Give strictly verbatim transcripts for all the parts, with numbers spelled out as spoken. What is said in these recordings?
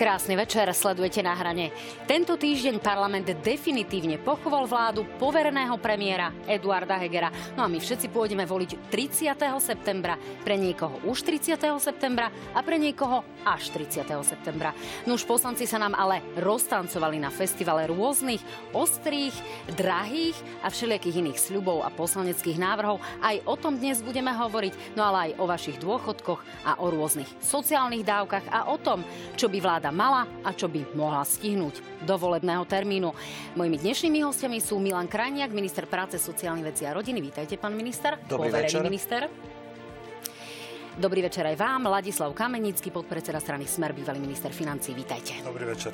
Krásny večer, sledujete Na hrane. Tento týždeň parlament definitívne pochoval vládu povereného premiéra Eduarda Hegera. No a my všetci pôjdeme voliť tridsiateho septembra. Pre niekoho už tridsiateho septembra a pre niekoho až tridsiateho septembra. No už poslanci sa nám ale roztancovali na festivale rôznych, ostrých, drahých a všelijakých iných sľubov a poslaneckých návrhov. Aj o tom dnes budeme hovoriť, no ale aj o vašich dôchodkoch a o rôznych sociálnych dávkach a o tom, čo by vláda mala a čo by mohla stihnúť do volebného termínu. Mojimi dnešnými hostiami sú Milan Krajniak, minister práce, sociálnych vecí a rodiny. Vítajte, pán minister. Dobrý večer. Minister. Dobrý večer aj vám. Ladislav Kamenický, podpredseda strany Smer, bývalý minister financií. Vítajte. Dobrý večer.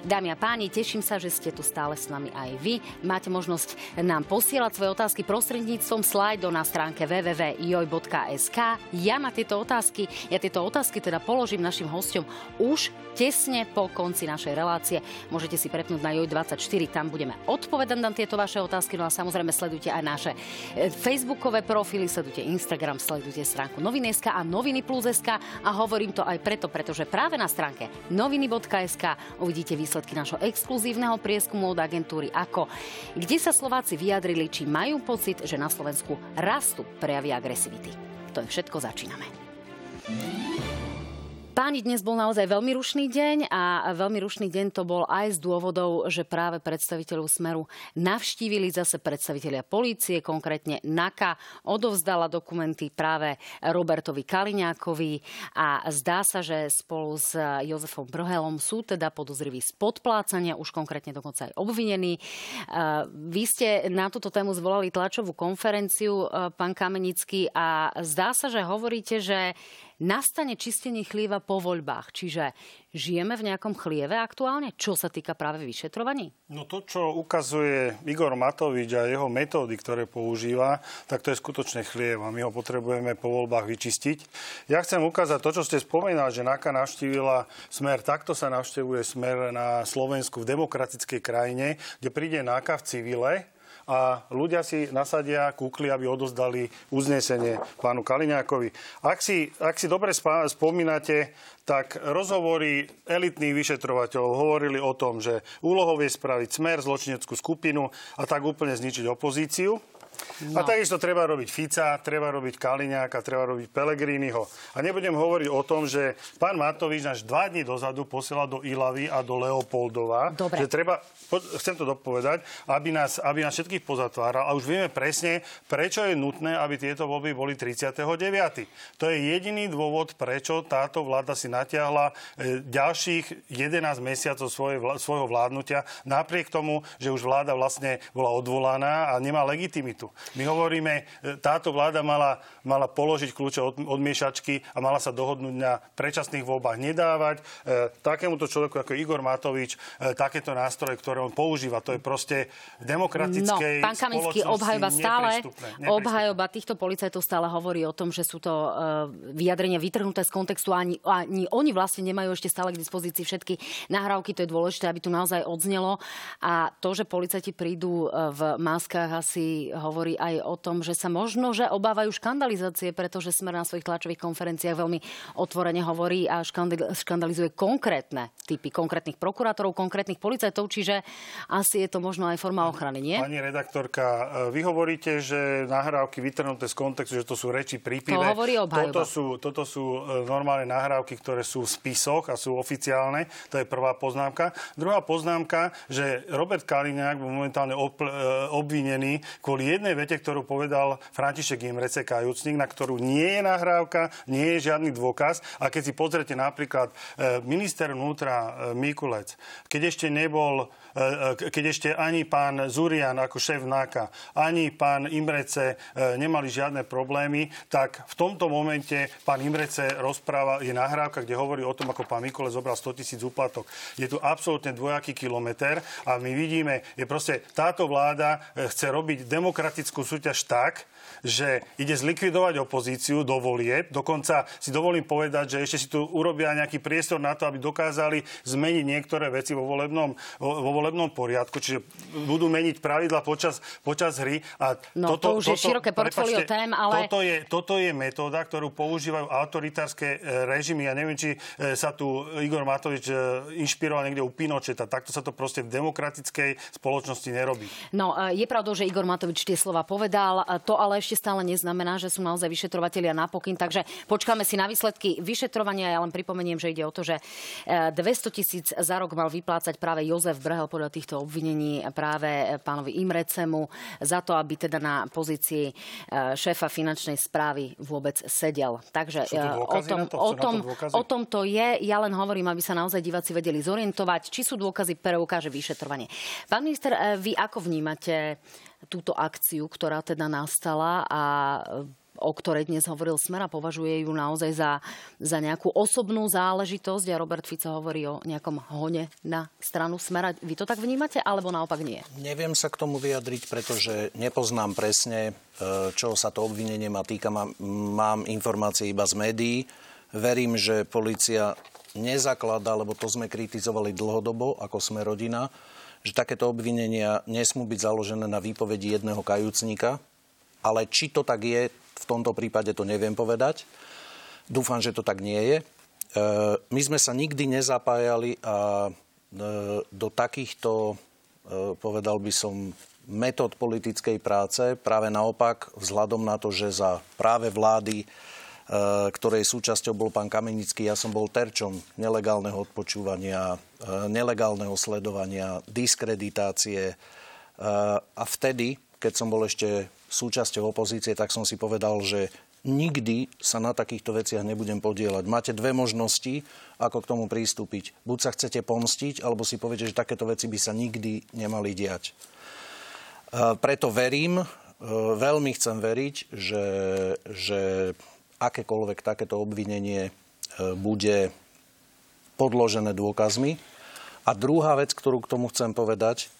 Dámy a páni, teším sa, že ste tu stále s nami aj vy. Máte možnosť nám posielať svoje otázky prostredníctvom slajdov na stránke w w w bodka joj bodka es ka. Ja na tieto otázky, ja tieto otázky teda položím našim hosťom už tesne po konci našej relácie. Môžete si prepnúť na joj dvadsaťštyri, tam budeme odpovedať na tieto vaše otázky. No a samozrejme sledujte aj naše facebookové profily, sledujte Instagram, sledujte stránku Noviny.sk a Noviny Plus bodka es ka a hovorím to aj preto, pretože práve na stránke Noviny bodka es ka uvidíte výsledky Výsledky nášho exkluzívneho prieskumu od agentúry Ako, kde sa Slováci vyjadrili, či majú pocit, že na Slovensku rastú prejavy agresivity. To je všetko, začíname. Páni, dnes bol naozaj veľmi rušný deň a veľmi rušný deň to bol aj z dôvodov, že práve predstaviteľov Smeru navštívili zase predstavitelia polície, konkrétne NAKA odovzdala dokumenty práve Robertovi Kaliňákovi a zdá sa, že spolu s Jozefom Brhelom sú teda podozriví z podplácania, už konkrétne dokonca aj obvinení. Vy ste na túto tému zvolali tlačovú konferenciu, pán Kamenický, a zdá sa, že hovoríte, že nastane čistenie chlieva po voľbách. Čiže žijeme v nejakom chlieve aktuálne, čo sa týka práve vyšetrovaní? No to, čo ukazuje Igor Matovič a jeho metódy, ktoré používa, tak to je skutočne chliev a my ho potrebujeme po voľbách vyčistiť. Ja chcem ukázať to, čo ste spomínali, že NAKA navštívila Smer. Takto sa navštevuje Smer na Slovensku v demokratickej krajine, kde príde NAKA v civile a ľudia si nasadia kukli, aby odozdali uznesenie pánu Kaliňákovi. Ak si, ak si dobre spá, spomínate, tak rozhovory elitných vyšetrovateľov hovorili o tom, že úlohou je spraviť Smer, zločineckú skupinu a tak úplne zničiť opozíciu. No. A takisto treba robiť Fica, treba robiť Kaliňáka, treba robiť Pellegriniho. A nebudem hovoriť o tom, že pán Matovič až dva dní dozadu posiela do Ilavy a do Leopoldova. Dobre. Že treba, chcem to dopovedať, aby nás, aby nás všetkých pozatváral. A už vieme presne, prečo je nutné, aby tieto voľby boli tridsiateho deviateho To je jediný dôvod, prečo táto vláda si natiahla ďalších jedenásť mesiacov svoje, svojho vládnutia, napriek tomu, že už vláda vlastne bola odvolaná a nemá legitimitu. My hovoríme, táto vláda mala, mala položiť kľúče od, od miešačky a mala sa dohodnúť na predčasných voľbách, nedávať e, takémuto človeku ako Igor Matovič e, takéto nástroje, ktoré on používa. To je proste v demokratickej no, pán Kamenický, obhajoba stále, obhajoba týchto policajtov stále hovorí o tom, že sú to e, vyjadrenia vytrhnuté z kontextu a ani, ani oni vlastne nemajú ešte stále k dispozícii všetky nahrávky. To je dôležité, aby tu naozaj odznelo. A to, že policajti prídu v maskách, asi hovorí hovorí aj o tom, že sa možno, že obávajú škandalizácie, pretože Smer na svojich tlačových konferenciách veľmi otvorene hovorí a škandalizuje konkrétne typy, konkrétnych prokurátorov, konkrétnych policajtov, čiže asi je to možno aj forma ochrany, nie? Pani redaktorka, vy hovoríte, že nahrávky vytrhnuté z kontextu, že to sú reči pri pive. To hovorí obhajoba. Toto sú, toto sú normálne nahrávky, ktoré sú v spisoch a sú oficiálne. To je prvá poznámka. Druhá poznámka, že Robert Kaliňák bol momentálne obvinený kvôli jednej vete, ktorú povedal František Imrecze kajúcnik, na ktorú nie je nahrávka, nie je žiadny dôkaz. A keď si pozrete napríklad minister vnútra Mikulec, keď ešte nebol, keď ešte ani pán Zurian ako šéf NAKA, ani pán Imrecze nemali žiadne problémy, tak v tomto momente pán Imrecze rozpráva, je nahrávka, kde hovorí o tom, ako pán Mikulec zobral sto tisíc úplatok. Je tu absolútne dvojaký kilometer a my vidíme, je proste táto vláda chce robiť demokratickú politickú súťaž tak, že ide zlikvidovať opozíciu do volieb. Dokonca si dovolím povedať, že ešte si tu urobia nejaký priestor na to, aby dokázali zmeniť niektoré veci vo volebnom, vo, vo volebnom poriadku. Čiže budú meniť pravidla počas, počas hry. A no toto, to už toto, je široké portfólio tém, ale... Toto je, toto je metóda, ktorú používajú autoritárske režimy. Ja neviem, či sa tu Igor Matovič inšpiroval niekde u Pinocheta. Takto sa to proste v demokratickej spoločnosti nerobí. No, je pravdou, že Igor Matovič tie slova povedal. To ale ešte stále neznamená, že sú naozaj vyšetrovatelia napokyn, takže počkáme si na výsledky vyšetrovania. Ja len pripomeniem, že ide o to, že dvestotisíc za rok mal vyplácať práve Jozef Brehel podľa týchto obvinení práve pánovi Imreczemu za to, aby teda na pozícii šéfa finančnej správy vôbec sedel. Takže o tom, to? o, tom, to o tom to je. Ja len hovorím, aby sa naozaj diváci vedeli zorientovať, či sú dôkazy, preukáže vyšetrovanie. Pán minister, vy ako vnímate túto akciu, ktorá teda nastala a o ktorej dnes hovoril Smer, a považuje ju naozaj za, za nejakú osobnú záležitosť, a Robert Fico hovorí o nejakom hone na stranu Smera. Vy to tak vnímate, alebo naopak nie? Neviem sa k tomu vyjadriť, pretože nepoznám presne, čo sa to obvinenie ma týka. Mám, mám informácie iba z médií. Verím, že polícia nezakladá, lebo to sme kritizovali dlhodobo, ako Sme rodina, že takéto obvinenia nesmú byť založené na výpovedi jedného kajúcnika, ale či to tak je, v tomto prípade to neviem povedať. Dúfam, že to tak nie je. E, my sme sa nikdy nezapájali a e, do takýchto, e, povedal by som, metód politickej práce, práve naopak, vzhľadom na to, že za práve vlády, e, ktorej súčasťou bol pán Kamenický, ja som bol terčom nelegálneho odpočúvania, nelegálneho sledovania, diskreditácie. A vtedy, keď som bol ešte súčasťou opozície, tak som si povedal, že nikdy sa na takýchto veciach nebudem podieľať. Máte dve možnosti, ako k tomu pristúpiť. Buď sa chcete pomstiť, alebo si poviete, že takéto veci by sa nikdy nemali diať. Preto verím, veľmi chcem veriť, že, že akékoľvek takéto obvinenie bude podložené dôkazmi. A druhá vec, ktorú k tomu chcem povedať,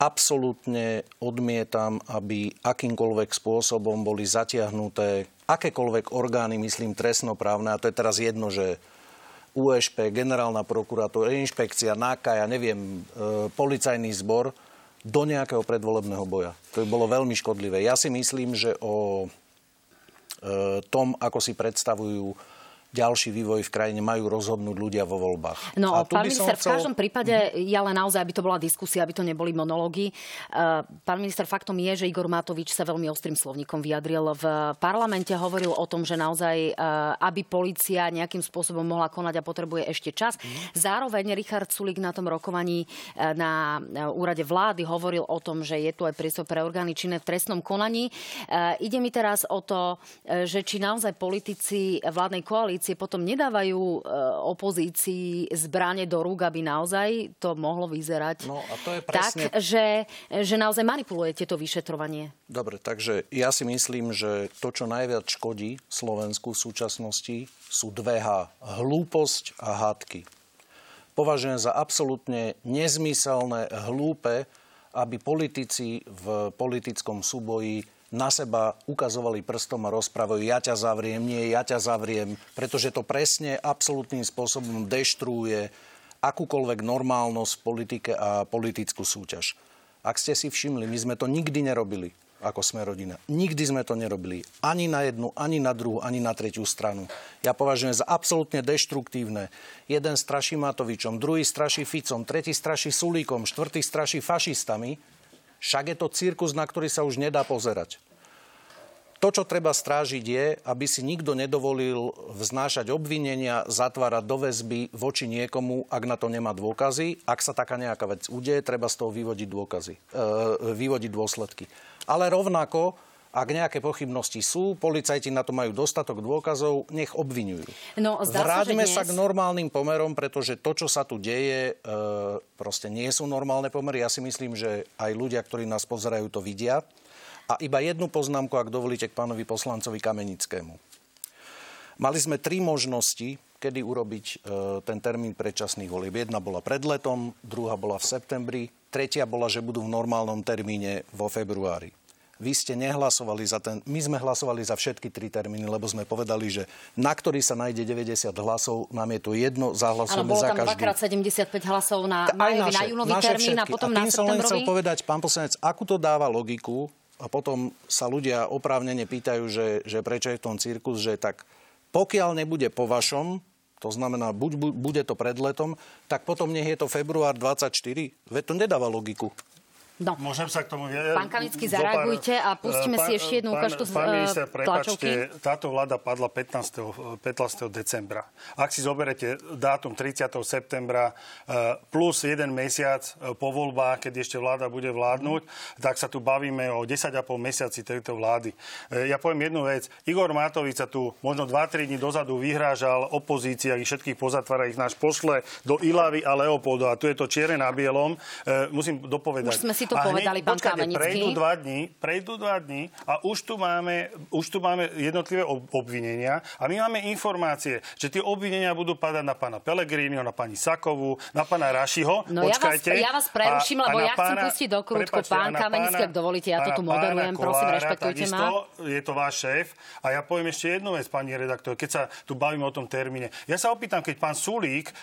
absolútne odmietam, aby akýmkoľvek spôsobom boli zatiahnuté akékoľvek orgány, myslím, trestnoprávne, a to je teraz jedno, že ú es pé, generálna prokuratúra, inšpekcia, náka, ja neviem, e, policajný zbor, do nejakého predvolebného boja. To by bolo veľmi škodlivé. Ja si myslím, že o e, tom, ako si predstavujú ďalší vývoj v krajine, majú rozhodnúť ľudia vo voľbách. No, pán minister, chcel... v každom prípade, ja len naozaj, aby to bola diskusia, aby to neboli monológy. Pán minister, faktom je, že Igor Matovič sa veľmi ostrým slovníkom vyjadril v parlamente, hovoril o tom, že naozaj, aby polícia nejakým spôsobom mohla konať a potrebuje ešte čas. Zároveň Richard Sulík na tom rokovaní na úrade vlády hovoril o tom, že je tu aj priestor pre orgány činné v trestnom konaní. Ide mi teraz o to, že či naozaj politici vládnej koalície potom nedávajú opozícii zbrane do rúk, aby naozaj to mohlo vyzerať no, a to je presne... tak, že, že naozaj manipulujete to vyšetrovanie. Dobre, takže ja si myslím, že to, čo najviac škodí Slovensku v súčasnosti, sú dve H. Hlúposť a hádky. Považujem za absolútne nezmyselné, hlúpe, aby politici v politickom súboji na seba ukazovali prstom a rozprávajú, ja ťa zavriem, nie, ja ťa zavriem, pretože to presne absolútnym spôsobom deštruuje akúkoľvek normálnosť v politike a politickú súťaž. Ak ste si všimli, my sme to nikdy nerobili, ako Sme rodina. Nikdy sme to nerobili. Ani na jednu, ani na druhú, ani na tretiu stranu. Ja považujem za absolútne deštruktívne. Jeden straší Matovičom, druhý straší Ficom, tretí straší Sulíkom, štvrtý straší fašistami. Však je to cirkus, na ktorý sa už nedá pozerať. To, čo treba strážiť, je, aby si nikto nedovolil vznášať obvinenia, zatvárať do väzby voči niekomu, ak na to nemá dôkazy. Ak sa taká nejaká vec udeje, treba z toho vyvodiť dôkazy, e, vyvodiť dôsledky. Ale rovnako, ak nejaké pochybnosti sú, policajti na to majú dostatok dôkazov, nech obvinujú. No, Vráťme sa, dnes... sa k normálnym pomerom, pretože to, čo sa tu deje, e, proste nie sú normálne pomery. Ja si myslím, že aj ľudia, ktorí nás pozerajú, to vidia. A iba jednu poznámku, ak dovolíte, k pánovi poslancovi Kamenickému. Mali sme tri možnosti, kedy urobiť e, ten termín predčasných volieb. Jedna bola pred letom, druhá bola v septembri, tretia bola, že budú v normálnom termíne vo februári. Vy ste nehlasovali za ten... My sme hlasovali za všetky tri termíny, lebo sme povedali, že na ktorý sa nájde deväťdesiat hlasov, nám je to jedno, zahlasujeme za každý. Ale bolo tam dvakrát sedemdesiatpäť hlasov na majový, na júnový termín a potom na septembrový. A tým som len chcel povedať, pán poslanec, akú to dáva logiku, a potom sa ľudia oprávnene pýtajú, že, že prečo je v tom cirkus, že tak pokiaľ nebude po vašom, to znamená, buď bu, bude to pred letom, tak potom nech je to február dvadsaťštyri. Veď to nedáva logiku. No. Môžem sa k tomu vyjadriť? Pán Kamenický, zareagujte a pustíme pán, si ešte jednu ukážku z tlačovky. Prepáčte, táto vláda padla pätnásteho decembra. Ak si zoberete dátum tridsiateho septembra plus jeden mesiac po voľbách, keď ešte vláda bude vládnuť, mm. tak sa tu bavíme o desať a pol mesiaci tejto vlády. Ja poviem jednu vec. Igor Matovič sa tu možno dva tri dní dozadu vyhrážal opozícii, ak ich všetkých pozatvára, ich náš pošle do Ilavy a Leopolda. A tu je to čierne na bielom. Musím dopovedať. To a hneď, počkáte, prejdú dva dní, prejdú dva dní a už tu máme, už tu máme jednotlivé obvinenia a my máme informácie, že tie obvinenia budú padať na pána Pellegriniho, na pani Sakovú, na pána Rašiho. No počkajte, ja vás, ja vás preruším, lebo ja chcem pustiť do krútku. Pán Kamenický, ak dovolíte, ja to tu moderujem, Kovára, prosím, rešpektujte ma. Je to váš šéf a ja poviem ešte jednu vec, pani redaktor, keď sa tu bavíme o tom termíne. Ja sa opýtam, keď pán Sulík,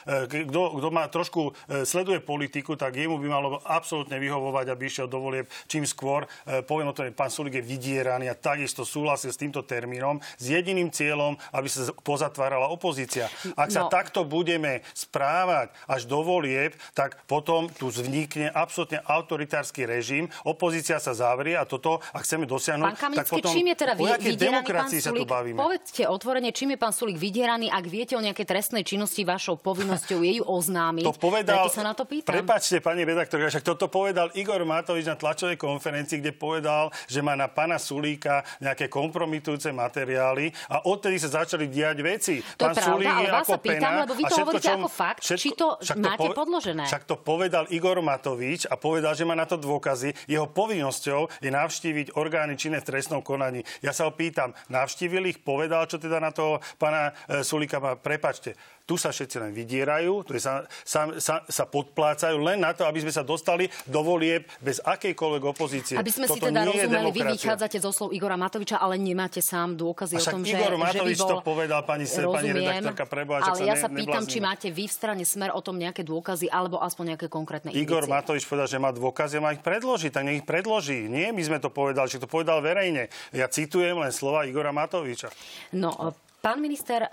kto má trošku sleduje politiku, tak jemu by malo absolútne vyhovovať, aby išiel do volieb čím skôr. E, poviem o tom, že pán Sulík je vydieraný a takisto súhlasil s týmto termínom s jediným cieľom, aby sa pozatvárala opozícia. Ak sa no. takto budeme správať až do volieb, tak potom tu vznikne absolútne autoritársky režim, opozícia sa zavrie a toto, ak chceme dosiahnuť, pán Kamenický, tak potom čím je teda o jakej demokracii sa tu bavíme? Povedzte otvorene, čím je pán Sulík vydieraný, ak viete o nejakej trestnej činnosti, vašou povinnosťou je ju oznámiť. To povedal, preto sa na to pýtam. Prepáčte, pani redaktorka, však toto povedal Igor Matovič na tlačovej konferencii, kde povedal, že má na pána Sulíka nejaké kompromitujúce materiály a odtedy sa začali diať veci. To pán je pravda, ale vás sa pýtam, lebo vy to hovoríte ako fakt, všetko, či to máte to po- podložené. Však to povedal Igor Matovič a povedal, že má na to dôkazy. Jeho povinnosťou je navštíviť orgány činné v trestnom konaní. Ja sa ho pýtam, navštívil ich, povedal, čo teda na toho pána Sulíka má, prepáčte. Tu sa všetci len vydierajú, tu sa, sa, sa, sa podplácajú len na to, aby sme sa dostali do volieb bez akejkoľvek opozície. Aby sme toto si teda rozumeli, vy vychádzate zo slov Igora Matoviča, ale nemáte sám dôkazy o tom, že, že by bol... Igor Matovič to povedal, pani, rozumiem, pani redaktorka, preboha, ale sa ja ne, sa pýtam, nebláznime. Či máte vy v strane Smer o tom nejaké dôkazy, alebo aspoň nejaké konkrétne indície. Igor Matovič povedal, že má dôkazy, má ich predložiť, tak nech ich predloží. Nie, my sme to povedali, že to povedal verejne. Ja citujem len slova Igora Matoviča. No, pán minister,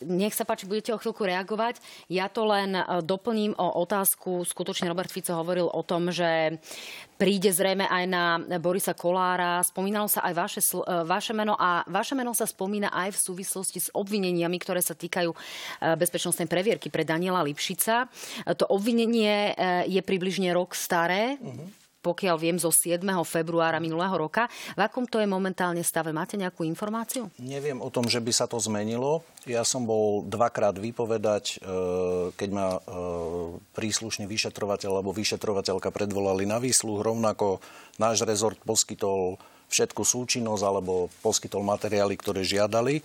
nech sa páči, budete o chvíľku reagovať. Ja to len doplním o otázku. Skutočne Robert Fico hovoril o tom, že príde zrejme aj na Borisa Kolára. Spomínalo sa aj vaše, vaše meno a vaše meno sa spomína aj v súvislosti s obvineniami, ktoré sa týkajú bezpečnostnej previerky pre Daniela Lipšica. To obvinenie je približne rok staré. Uh-huh. Pokiaľ viem, zo siedmeho februára minulého roka. V akom to je momentálne stave? Máte nejakú informáciu? Neviem o tom, že by sa to zmenilo. Ja som bol dvakrát vypovedať, keď ma príslušný vyšetrovateľ alebo vyšetrovateľka predvolali na výsluh. Rovnako náš rezort poskytol všetku súčinnosť alebo poskytol materiály, ktoré žiadali.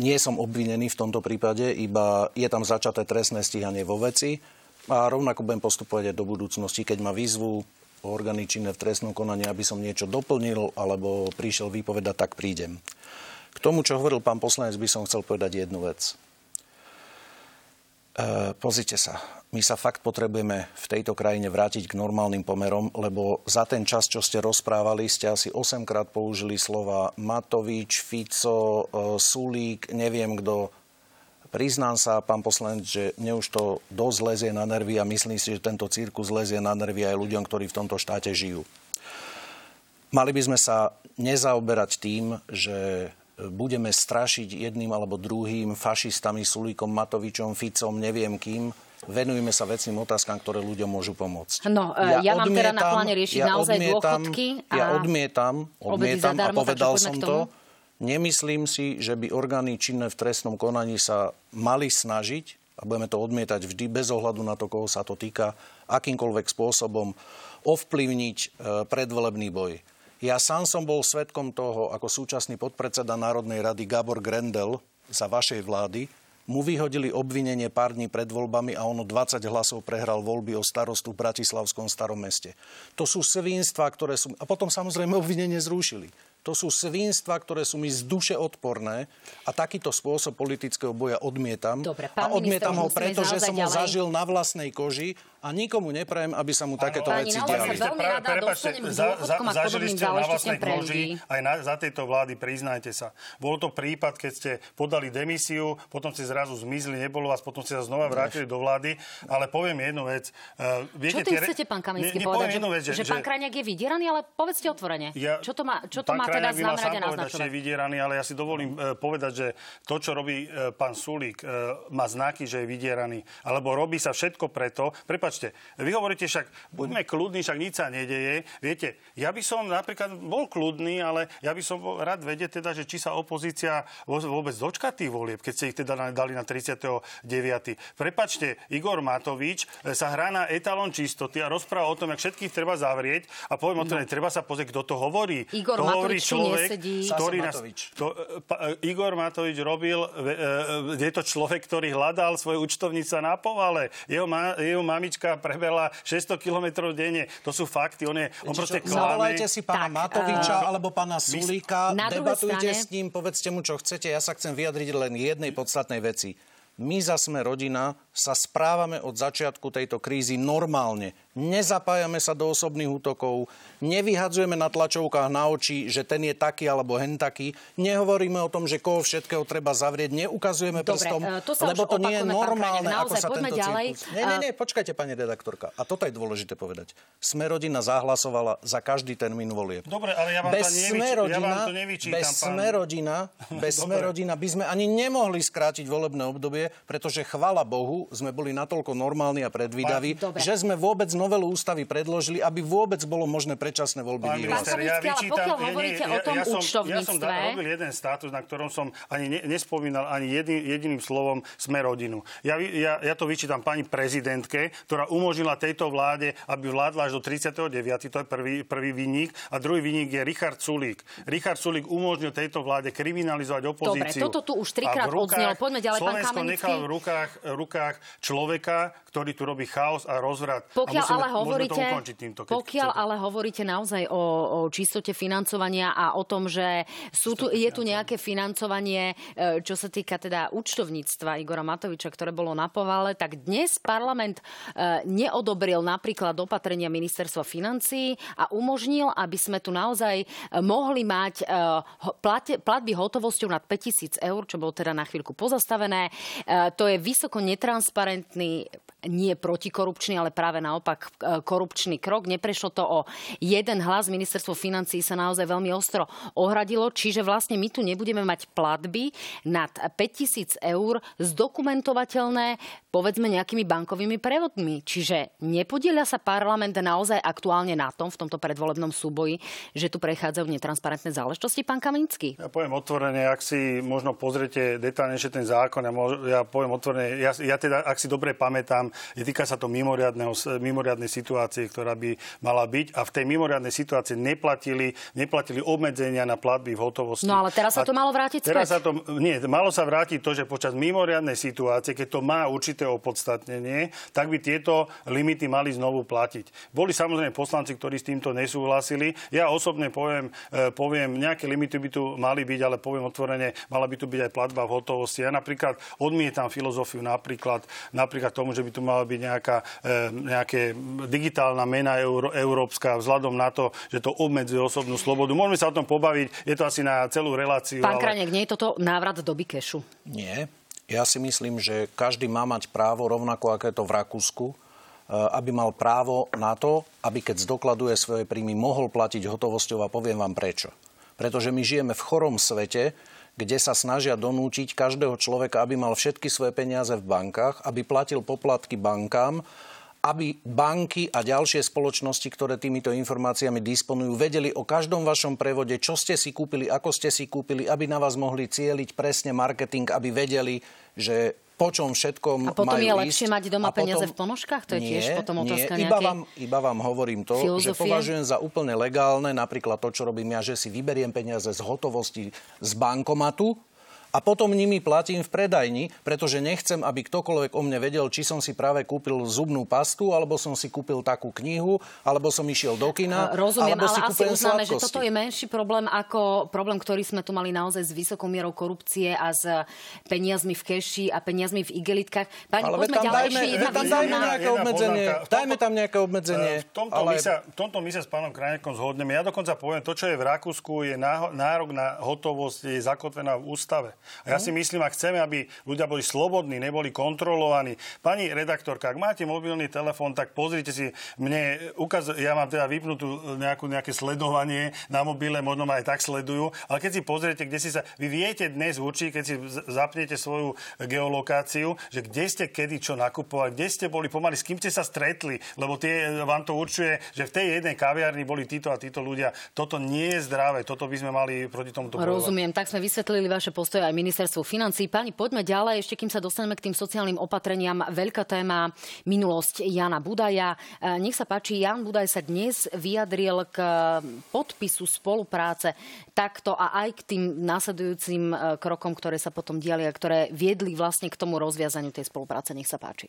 Nie som obvinený v tomto prípade, iba je tam začaté trestné stíhanie vo veci. A rovnako budem postupovať aj do budúcnosti, keď ma výzvu orgány činné v trestnom konaní, aby som niečo doplnil alebo prišiel vypovedať, tak prídem. K tomu, čo hovoril pán poslanec, by som chcel povedať jednu vec. E, pozrite sa, my sa fakt potrebujeme v tejto krajine vrátiť k normálnym pomerom, lebo za ten čas, čo ste rozprávali, ste asi osemkrát použili slova Matovič, Fico, e, Sulík, neviem kto. Priznám sa, pán poslanec, že mne už to dosť lezie na nervy a myslím si, že tento cirkus lezie na nervy aj ľuďom, ktorí v tomto štáte žijú. Mali by sme sa nezaoberať tým, že budeme strašiť jedným alebo druhým fašistami, Sulíkom, Matovičom, Ficom, neviem kým. Venujme sa vecným otázkam, ktoré ľuďom môžu pomôcť. No, ja, ja mám odmietam, teda na pláne riešiť ja naozaj dôchodky. A ja odmietam, odmietam zadarmo, a povedal som to. Nemyslím si, že by orgány činné v trestnom konaní sa mali snažiť, a budeme to odmietať vždy bez ohľadu na to, koho sa to týka, akýmkoľvek spôsobom ovplyvniť predvolebný boj. Ja sám som bol svedkom toho, ako súčasný podpredseda Národnej rady Gábor Grendel za vašej vlády mu vyhodili obvinenie pár dní pred voľbami a on dvadsať hlasov prehral voľby o starostu v bratislavskom Starom Meste. To sú svinstva, ktoré sú... A potom samozrejme obvinenie zrušili. To sú svinstva, ktoré sú mi z duše odporné a takýto spôsob politického boja odmietam. Dobre, a odmietam minister, ho preto, že som ho zažil na vlastnej koži a nikomu neprajem, aby sa mu takéto Pani, veci diali. Prepačte, za, za, zažili ste na vlastnej koži, aj na, za tejto vlády, priznajte sa. Bol to prípad, keď ste podali demisiu, potom ste zrazu zmizli, nebolo vás, potom ste sa znova vrátili do vlády, ale poviem jednu vec. Uh, viete, čo tým re... chcete, pán Kamenický, ne, povedať? Vec, že, že, že pán Krajniak je vydieraný, ale povedzte otvorene. Ja, čo to má, čo to má teda znamenať a naznačovať? Vydieraný, ale ja si dovolím uh, povedať, že to, čo robí uh, pán Sulík, uh, má znaky, že je vydieraný. Alebo robí sa všetko preto. Prepač, vy hovoríte však, buďme kľudní, však nič sa nedeje. Viete, ja by som napríklad bol kľudný, ale ja by som rád vedieť teda, že či sa opozícia vôbec dočká tých volieb, keď ste ich teda dali na tridsiateho deviateho Prepačte, Igor Matovič sa hrá na etalon čistoty a rozpráva o tom, jak všetkých treba zavrieť a poviem o tom, no. treba sa pozrieť, kto to hovorí. Igor to Matovič hovorí človek, ktorý nás, to, pa, Igor Matovič robil, je to človek, ktorý hľadal svoje účtovnice na povale. Jeho, ma, jeho mamička preberla šesťsto kilometrov denne. To sú fakty. On je, on proste klame. Zavolajte si pána tak, Matoviča uh, alebo pána Sulíka, debatujte strane... s ním, povedzte mu, čo chcete. Ja sa chcem vyjadriť len jednej podstatnej veci. My za Sme rodina sa správame od začiatku tejto krízy normálne. Nezapájame sa do osobných útokov, nevyhadzujeme na tlačovkách na oči, že ten je taký alebo hen taký. Nehovoríme o tom, že koho všetkého treba zavrieť, neukazujeme Dobre, prstom, to lebo to nie je normálne, naozaj, ako sa tento cirkus... Nie, nie, nie, počkajte, pani redaktorka. A toto je dôležité povedať. Sme rodina zahlasovala za každý termín volieb. Dobre, ale ja vám, bez to, nevyč... rodina, ja vám to nevyčítam. Bez pán... Sme rodina, bez Sme rodina by sme ani nemohli skrátiť volebné obdobie, pretože chvala Bohu, sme boli natoľko normálni a predvídaví, Dobre. že sme vôbec novelu ústavy predložili, aby vôbec bolo možné predčasné voľby vyhrať. Pán Kamenický, ale pokiaľ hovoríte o tom účtovníctve... Ja som robil jeden status, na ktorom som ani ne, nespomínal ani jedin, jediným slovom Sme rodinu. Ja, ja, ja to vyčítam pani prezidentke, ktorá umožnila tejto vláde, aby vládla až do tridsiateho deviateho To je prvý, prvý vinník. A druhý vinník je Richard Sulík. Richard Sulík umožnil tejto vláde kriminalizovať opozíciu. Dobre, toto tu už trikrát odznelo. Poďme ďalej, pán Kamenický. Nechal v rukách, rukách človeka, ktorý tu robí chaos a rozvrat. Pokiaľ, a musíme, ale, hovoríte, týmto, pokiaľ ale hovoríte naozaj o, o čistote financovania a o tom, že sú tu, je tu nejaké financovanie, čo sa týka teda účtovníctva Igora Matoviča, ktoré bolo na povale, tak dnes parlament neodobril napríklad opatrenia ministerstva financií a umožnil, aby sme tu naozaj mohli mať platby hotovosťou nad päťtisíc eur, čo bolo teda na chvíľku pozastavené. To je vysoko netransparentný, nie protikorupčný, ale práve naopak korupčný krok. Neprešlo to o jeden hlas. Ministerstvo financií sa naozaj veľmi ostro ohradilo. Čiže vlastne my tu nebudeme mať platby nad päťtisíc eur zdokumentovateľné, povedzme, nejakými bankovými prevodmi. Čiže nepodieľa sa parlament naozaj aktuálne na tom, v tomto predvolebnom súboji, že tu prechádzajú netransparentné záležitosti, pán Kamenický? Ja poviem otvorene, ak si možno pozriete detálnejšie ten zákon, ja, môž, ja poviem otvorene, ja, ja teda, ak si dobre pamätám, týka sa to mimoriadnej situácie, ktorá by mala byť. A v tej mimoriadnej situácii neplatili, neplatili obmedzenia na platby v hotovosti. No ale teraz sa to malo vrátiť späť. Teraz sa to, nie, malo sa vrátiť to, že počas mimoriadnej situácie, keď to má určité opodstatnenie, tak by tieto limity mali znovu platiť. Boli samozrejme poslanci, ktorí s týmto nesúhlasili. Ja osobne poviem, poviem nejaké limity by tu mali byť, ale poviem otvorene, mala by tu byť aj platba v hotovosti. Ja napríklad odmietam filozofiu napríklad, napríklad tomu, že by tu mala byť nejaká, nejaké digitálna mena euro, európska vzhľadom na to, že to obmedzuje osobnú slobodu. Môžeme sa o tom pobaviť, je to asi na celú reláciu. Pán ale... Krajniak, nie je toto návrat do bikešu? Nie. Ja si myslím, že každý má mať právo, rovnako ako je to v Rakúsku, aby mal právo na to, aby keď zdokladuje svoje príjmy, mohol platiť hotovosťou a poviem vám prečo. Pretože my žijeme v chorom svete, kde sa snažia donútiť každého človeka, aby mal všetky svoje peniaze v bankách, aby platil poplatky bankám, aby banky a ďalšie spoločnosti, ktoré týmito informáciami disponujú, vedeli o každom vašom prevode, čo ste si kúpili, ako ste si kúpili, aby na vás mohli cieliť presne marketing, aby vedeli, že po čom všetkom majú ísť. A potom je lepšie mať doma peniaze v ponožkách? To je tiež potom otázka nejakej filozofie. Iba vám hovorím to, že považujem za úplne legálne, napríklad to, čo robím ja, že si vyberiem peniaze z hotovosti z bankomatu, a potom nimi platím v predajni, pretože nechcem, aby ktokoľvek o mne vedel, či som si práve kúpil zubnú pastu, alebo som si kúpil takú knihu, alebo som išiel do kina. Rozumiem, alebo si ale asi uznáme, sladkosti. Že toto je menší problém ako problém, ktorý sme tu mali naozaj s vysokou mierou korupcie a s peniazmi v keši a peniazmi v igelitkách. Pani, ale poďme ďalej ešte jedna významná. Dajme tam nejaké obmedzenie. V tomto, ale... my sa, v tomto my sa s pánom Krajniakom zhodneme. Ja dokonca poviem, to, čo je v Rakúsku, je nárok na hotovosť, je zakotvená v ústave. A ja si myslím, ak chceme, aby ľudia boli slobodní, neboli kontrolovaní. Pani redaktorka, ak máte mobilný telefón, tak pozrite si, mne ukaz... ja mám teda vypnutú nejakú, nejaké sledovanie na mobile, možno ma aj tak sledujú, ale keď si pozriete, kde si sa... Vy viete dnes určite, keď si zapnete svoju geolokáciu, že kde ste kedy čo nakupovali, kde ste boli pomaly, s kým ste sa stretli, lebo tie, vám to určuje, že v tej jednej kaviarni boli títo a títo ľudia. Toto nie je zdravé, toto by sme mali proti tomuto bojovať. Rozumiem, tak sme vysvetlili vaše postoje aj ministerstvu financií. Pani, poďme ďalej, ešte kým sa dostaneme k tým sociálnym opatreniam. Veľká téma, minulosť Jána Budaja. Nech sa páči, Ján Budaj sa dnes vyjadril k podpisu spolupráce takto a aj k tým nasledujúcim krokom, ktoré sa potom diali a ktoré viedli vlastne k tomu rozviazaniu tej spolupráce. Nech sa páči.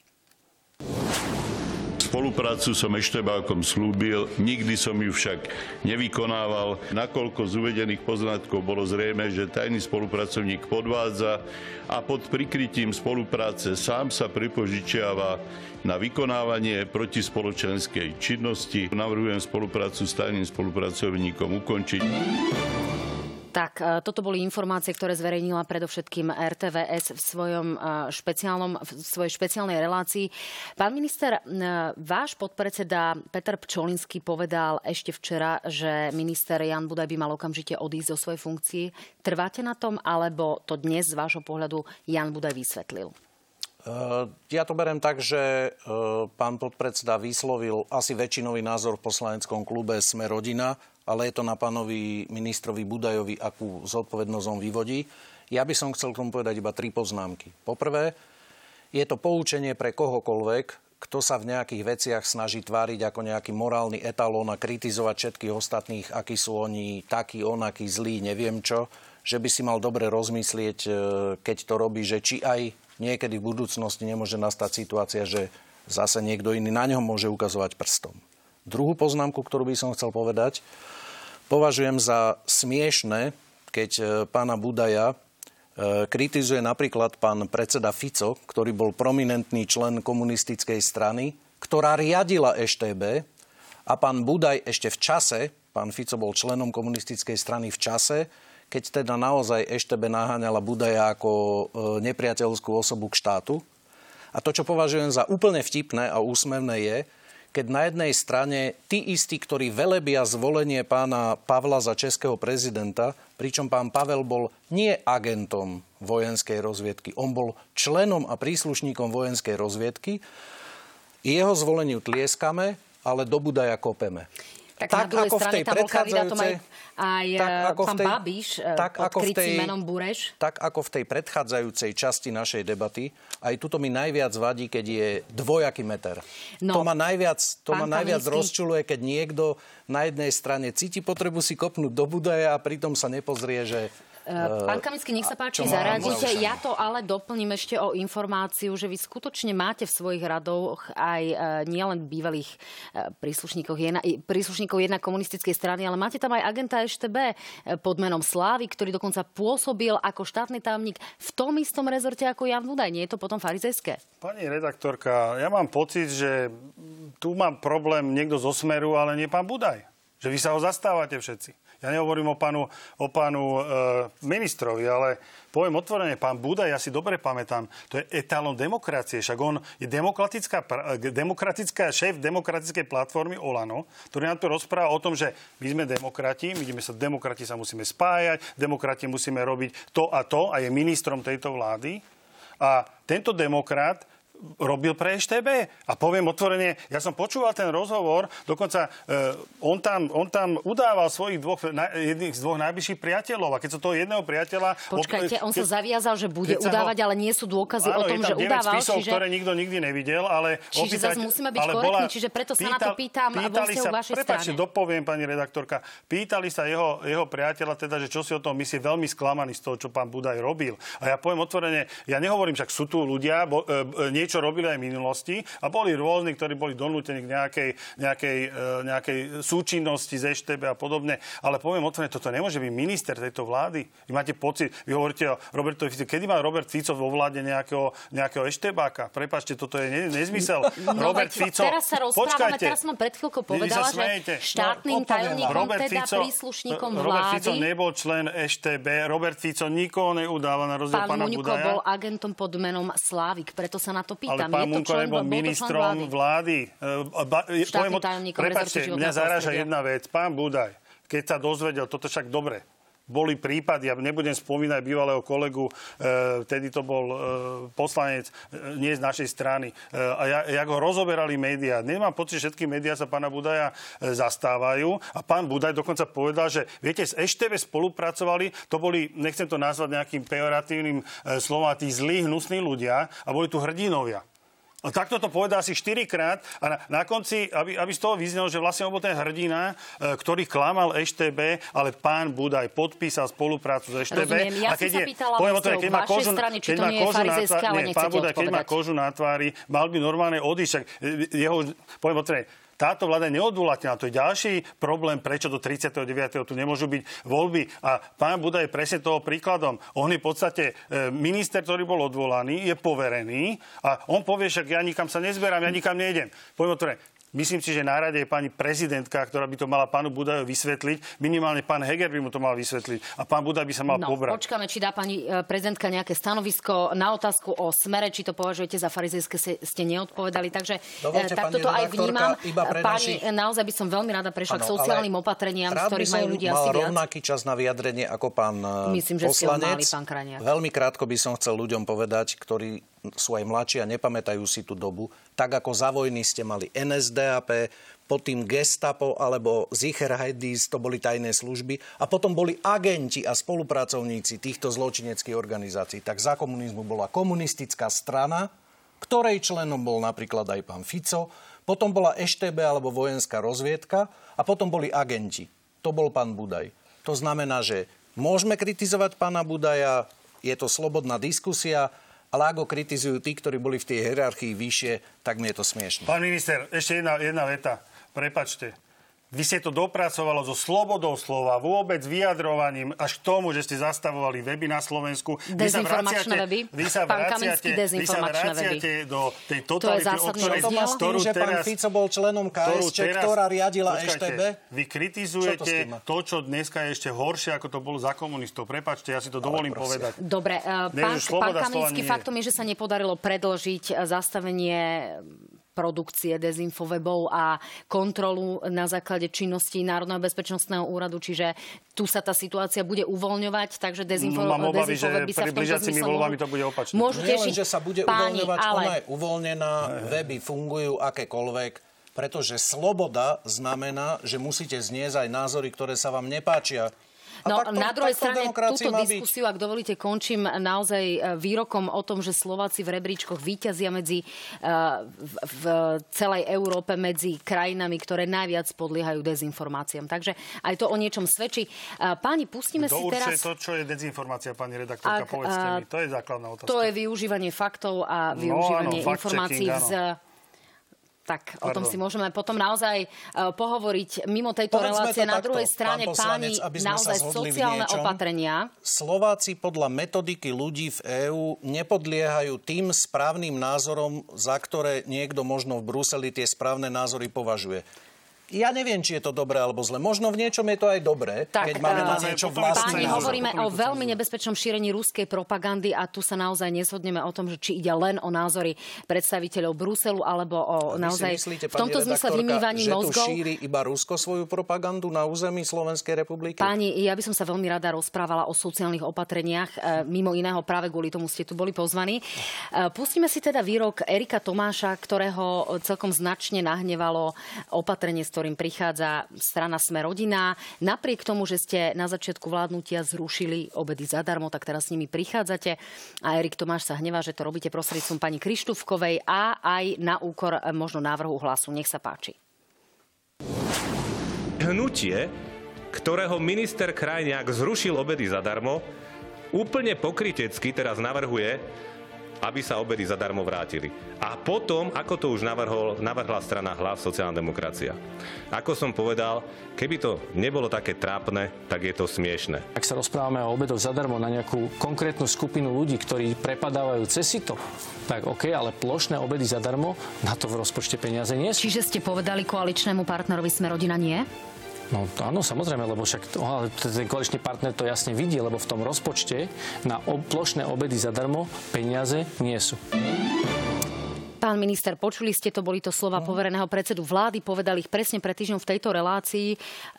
Spoluprácu som EŠTBákom slúbil, nikdy som ju však nevykonával, nakoľko z uvedených poznatkov bolo zrejme, že tajný spolupracovník podvádza a pod prikrytím spolupráce sám sa pripožičiava na vykonávanie protispoločenskej činnosti. Navrhujem spoluprácu s tajným spolupracovníkom ukončiť. Tak, toto boli informácie, ktoré zverejnila predovšetkým er té vé es v svojom špeciálnom, v svojej špeciálnej relácii. Pán minister, váš podpredseda Peter Pčolinský povedal ešte včera, že minister Ján Budaj by mal okamžite odísť zo svojej funkcie. Trváte na tom, alebo to dnes z vášho pohľadu Ján Budaj vysvetlil? Ja to beriem tak, že pán podpredseda vyslovil asi väčšinový názor v poslaneckom klube Sme rodina, ale je to na pánovi ministrovi Budajovi, akú zodpovednosť on vyvodí. Ja by som chcel k tomu povedať iba tri poznámky. Poprvé, je to poučenie pre kohokoľvek, kto sa v nejakých veciach snaží tváriť ako nejaký morálny etalón a kritizovať všetkých ostatných, akí sú oni takí, onakí, zlí, neviem čo, že by si mal dobre rozmyslieť, keď to robí, že či aj niekedy v budúcnosti nemôže nastať situácia, že zase niekto iný na ňom môže ukazovať prstom. Druhú poznámku, ktorú by som chcel povedať, považujem za smiešne, keď pána Budaja kritizuje napríklad pán predseda Fico, ktorý bol prominentný člen komunistickej strany, ktorá riadila é es té bé, a pán Budaj ešte v čase, pán Fico bol členom komunistickej strany v čase, keď teda naozaj é es té bé naháňala Budaja ako nepriateľskú osobu k štátu. A to, čo považujem za úplne vtipné a úsmevné, je, keď na jednej strane tí istí, ktorí velebia zvolenie pána Pavla za českého prezidenta, pričom pán Pavel bol nie agentom vojenskej rozviedky, on bol členom a príslušníkom vojenskej rozviedky, jeho zvoleniu tlieskame, ale do Budaja kopeme. Tak, tak na ako strane, v tej predchádzajúcej... Aj tak, pán tej, Babiš, tak, pod krycím menom Bureš. Tak ako v tej predchádzajúcej časti našej debaty, aj tuto mi najviac vadí, keď je dvojaký meter. No, to ma najviac, to ma najviac rozčuluje, keď niekto na jednej strane cíti potrebu si kopnúť do Budaja a pritom sa nepozrie, že... Pán Kamenický, nech sa páči, zaradíte. Ja to ale doplním ešte o informáciu, že vy skutočne máte v svojich radoch aj nielen bývalých príslušníkov jedna, príslušníkov jedna komunistickej strany, ale máte tam aj agenta é es té bé pod menom Slávy, ktorý dokonca pôsobil ako štátny tajomník v tom istom rezorte ako Ján Budaj. Nie je to potom farizejské? Pani redaktorka, ja mám pocit, že tu mám problém niekto zo Smeru, ale nie pán Budaj. Že vy sa ho zastávate všetci. Ja nehovorím o pánu, o pánu e, ministrovi, ale poviem otvorene, pán Budaj, ja si dobre pamätám, to je etalon demokracie. Však on je demokratická, demokratická šéf demokratickej platformy Olano, ktorý nám to rozpráva o tom, že my sme demokrati, my ideme sa, demokrati sa musíme spájať, demokrati musíme robiť to a to a je ministrom tejto vlády. A tento demokrat robil pre é eš té bé. A poviem otvorene, ja som počúval ten rozhovor, dokonca eh, on, tam, on tam udával svojich dvoch, na, jedných z dvoch najbližších priateľov. A keď sa toho jedného priateľa... Počkajte, ob... on keď... sa zaviazal, že bude udávať, ho... ale nie sú dôkazy áno, o tom, že udával. Áno, je tam deväť spisov, čiže... ktoré nikto nikdy nevidel, ale... Čiže zase musíme byť korektní, čiže preto sa pýtal, na to pýtam vo vzťahu vašej strany. Prepáčte, dopoviem, pani redaktorka. Pýtali sa jeho, jeho priateľa, teda, že čo si o tom myslí, veľmi sklamaný z toho, čo pán Budaj robil. A ja poviem otvorene, ja nehovorím, však sú tu ľudia, bo, e, e, niečo robili aj v minulosti a boli rôzni, ktorí boli donútení k nejakej, nejakej, nejakej súčinnosti z é eš té bé a podobne. Ale poviem otvorene, toto nemôže byť minister tejto vlády. Vy máte pocit, vy hovoríte o Robertovi Ficovi. Kedy má Robert Fico vo vláde nejakého, nejakého eštebáka? Prepáčte, toto je ne, nezmysel. No, Robert Fico... Teraz sa rozprávame, počkajte, teraz som pred chvíľkou povedala, že štátnym no, tajomníkom, teda Fico, príslušníkom vlády... Robert Fico nebol člen é eš té bé, Robert Fico nikoho neudáva na rozdiel pána Budaja. Pán Muňko bol agentom pod menom Slávik, preto sa na to pýtam. Ale pán Munko nebol ministrom vlády. vlády. Štátnym tajomníkom. Prepáčte, mňa zaráža jedna vec. Pán Budaj, keď sa dozvedel, toto však dobre, boli prípady, ja nebudem spomínať bývalého kolegu, vtedy to bol poslanec, nie z našej strany. A jak ho rozoberali médiá. Nemám pocit, že všetky médiá sa pána Budaja zastávajú. A pán Budaj dokonca povedal, že viete, s é eš té bé spolupracovali, to boli, nechcem to nazvať nejakým pejoratívnym slovom, tí zlí, hnusní ľudia a boli tu hrdinovia. A takto to povedal asi štyrikrát a na, na konci, aby, aby z toho vyznelo, že vlastne on bol ten hrdina, e, ktorý klamal é eš té bé, ale pán Budaj podpísal spoluprácu s é eš té bé. Rozumiem, ja a keď som je, sa pýtala vlastne o vašej strane, či to nie je farizejské, ale nechcete odpovedať. Pán Budaj, keď má kožu na tvári, mal by normálne odísť. Jeho, poviem otvorene, táto vláda je neodvolateľná. To je ďalší problém, prečo do tridsiateho deviateho tu nemôžu byť voľby. A pán Budaj je presne toho príkladom. On je v podstate minister, ktorý bol odvolaný, je poverený a on povie, že ja nikam sa nezberám, ja nikam nejdem. Poviem otvorene. Myslím si, že na rade je pani prezidentka, ktorá by to mala pánu Budajovi vysvetliť. Minimálne pán Heger by mu to mal vysvetliť. A pán Budaj by sa mal no, pobrať. Počkáme, či dá pani prezidentka nejaké stanovisko na otázku o smere, či to považujete za farizejské, ste neodpovedali. Takže dovolte, takto to aj vnímam. Pani, naozaj by som veľmi rada prešla ano, k sociálnym opatreniam, z ktorých majú ľudia asi viac. Rovnaký čas na vyjadrenie ako pán Myslím, že poslanec. Ste ho mali, pán Krajniak. Veľmi krátko by som chcel ľuďom povedať, ktorí sú aj mladší a nepamätajú si tú dobu. Tak ako za vojny ste mali en es dé á pé, potom Gestapo alebo Sicherheitsdienst, to boli tajné služby a potom boli agenti a spolupracovníci týchto zločineckých organizácií. Tak za komunizmu bola komunistická strana, ktorej členom bol napríklad aj pán Fico, potom bola é eš té bé alebo vojenská rozviedka a potom boli agenti. To bol pán Budaj. To znamená, že môžeme kritizovať pána Budaja, je to slobodná diskusia, ale ako kritizujú tí, ktorí boli v tej hierarchii vyššie, tak mi je to smiešné. Pán minister, ešte jedna, jedna veta. Prepačte. Vy ste to dopracovalo so slobodou slova, vôbec vyjadrovaním až k tomu, že ste zastavovali weby na Slovensku. Dezinformačné weby. Vy sa vraciate, vy sa vraciate do tej totality, to o ktorej vás, ktorú že teraz... Pán Fico bol členom ká es čé, teraz, ktorá riadila počkajte, é eš té bé. Vy kritizujete čo to, to, čo dneska je ešte horšie, ako to bolo za komunistov. Prepačte, ja si to dovolím povedať. Dobre, uh, pán, pán Kamenický, faktom je, že sa nepodarilo predĺžiť zastavenie... produkcie dezinfowebov a kontrolu na základe činnosti Národného bezpečnostného úradu, čiže tu sa tá situácia bude uvoľňovať, takže dezinfoweby obavy, by sa v tom čase voľbami to bude opačne. Nie len, že sa bude páni, uvoľňovať, ale... ona je uvoľnená, weby fungujú akékoľvek, pretože sloboda znamená, že musíte zniesť aj názory, ktoré sa vám nepáčia. No, to, na druhej strane, túto diskusiu, byť. Ak dovolíte, končím naozaj výrokom o tom, že Slováci v rebríčkoch víťazia medzi, uh, v, v celej Európe medzi krajinami, ktoré najviac podliehajú dezinformáciám. Takže aj to o niečom svedčí. Uh, páni, pustíme Do si teraz... To, čo je dezinformácia, pani redaktorka, ak, povedzte mi. To je základná otázka. To je využívanie faktov a využívanie no, áno, informácií z... Tak, Pardon. O tom si môžeme potom naozaj uh, pohovoriť mimo tejto Povedzme relácie. Na takto, druhej strane, pán poslanec, páni, naozaj sociálne opatrenia. Slováci podľa metodiky ľudí v EÚ nepodliehajú tým správnym názorom, za ktoré niekto možno v Bruseli tie správne názory považuje. Ja neviem, či je to dobré alebo zle. Možno v niečom je to aj dobré, tak, keď máme na niečo vlastné. Páni, hovoríme o veľmi nebezpečnom šírení ruskej propagandy a tu sa naozaj nezhodneme o tom, že či ide len o názory predstaviteľov Bruselu alebo o naozaj myslíte, v tomto zmysle vymývaní mozgov. Že tu šíri iba Rusko svoju propagandu na území Slovenskej republiky? Páni, ja by som sa veľmi rada rozprávala o sociálnych opatreniach, mimo iného práve kvôli tomu ste tu boli pozvaní. Pustíme si teda výrok Erika Tomáša, ktorého celkom značne nahnevalo opatrenie, ktorým prichádza strana Sme rodina. Napriek tomu, že ste na začiatku vládnutia zrušili obedy zadarmo, tak teraz s nimi prichádzate. A Erik Tomáš sa hnevá, že to robíte prostredníctvom pani Krištúfkovej a aj na úkor možno návrhu Hlasu. Nech sa páči. Hnutie, ktorého minister Krajniak zrušil obedy zadarmo, úplne pokrytecky teraz navrhuje, aby sa obedy zadarmo vrátili. A potom, ako to už navrhol, navrhla strana Hlas, sociálna demokracia. Ako som povedal, keby to nebolo také trápne, tak je to smiešne. Ak sa rozprávame o obedoch zadarmo na nejakú konkrétnu skupinu ľudí, ktorí prepadávajú cez sito, tak OK, ale plošné obedy zadarmo, na to v rozpočte peniaze nie sú. Čiže ste povedali koaličnému partnerovi Sme rodina nie? No áno, samozrejme, lebo však oh, ten koaličný partner to jasne vidí, lebo v tom rozpočte na plošné obedy zadarmo peniaze nie sú. Pán minister, počuli ste to, boli to slova povereného predsedu vlády, povedali ich presne pred týždňom v tejto relácii.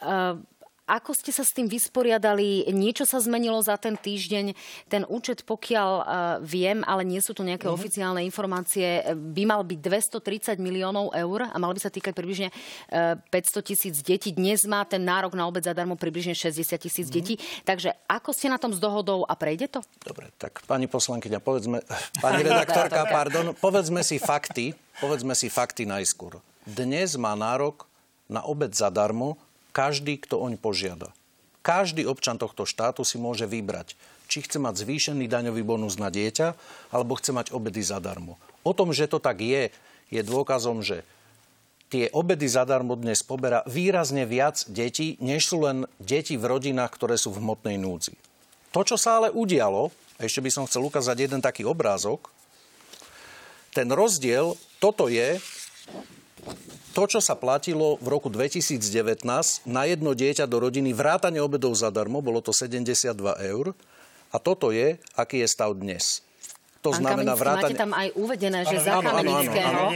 E- Ako ste sa s tým vysporiadali? Niečo sa zmenilo za ten týždeň? Ten účet, pokiaľ uh, viem, ale nie sú tu nejaké mm-hmm. oficiálne informácie, by mal byť dvestotridsať miliónov eur a mal by sa týkať približne uh, päťsto tisíc detí. Dnes má ten nárok na obed zadarmo približne šesťdesiat tisíc mm-hmm. detí. Takže ako ste na tom s dohodou a prejde to? Dobre, tak pani poslankyňa, povedzme, pani redaktorka, pardon, povedzme si fakty, povedzme si fakty najskôr. Dnes má nárok na obed zadarmo každý, kto oň požiada. Každý občan tohto štátu si môže vybrať, či chce mať zvýšený daňový bonus na dieťa, alebo chce mať obedy zadarmo. O tom, že to tak je, je dôkazom, že tie obedy zadarmo dnes poberá výrazne viac detí, než sú len deti v rodinách, ktoré sú v hmotnej núdzi. To, čo sa ale udialo, ešte by som chcel ukázať jeden taký obrázok, ten rozdiel, toto je... To, čo sa platilo v roku dvetisíc devätnásť na jedno dieťa do rodiny vrátane obedov zadarmo, bolo to sedemdesiatdva eur. A toto je, aký je stav dnes. To Pán znamená vrátane... Máte tam aj uvedené, že za Kamenického...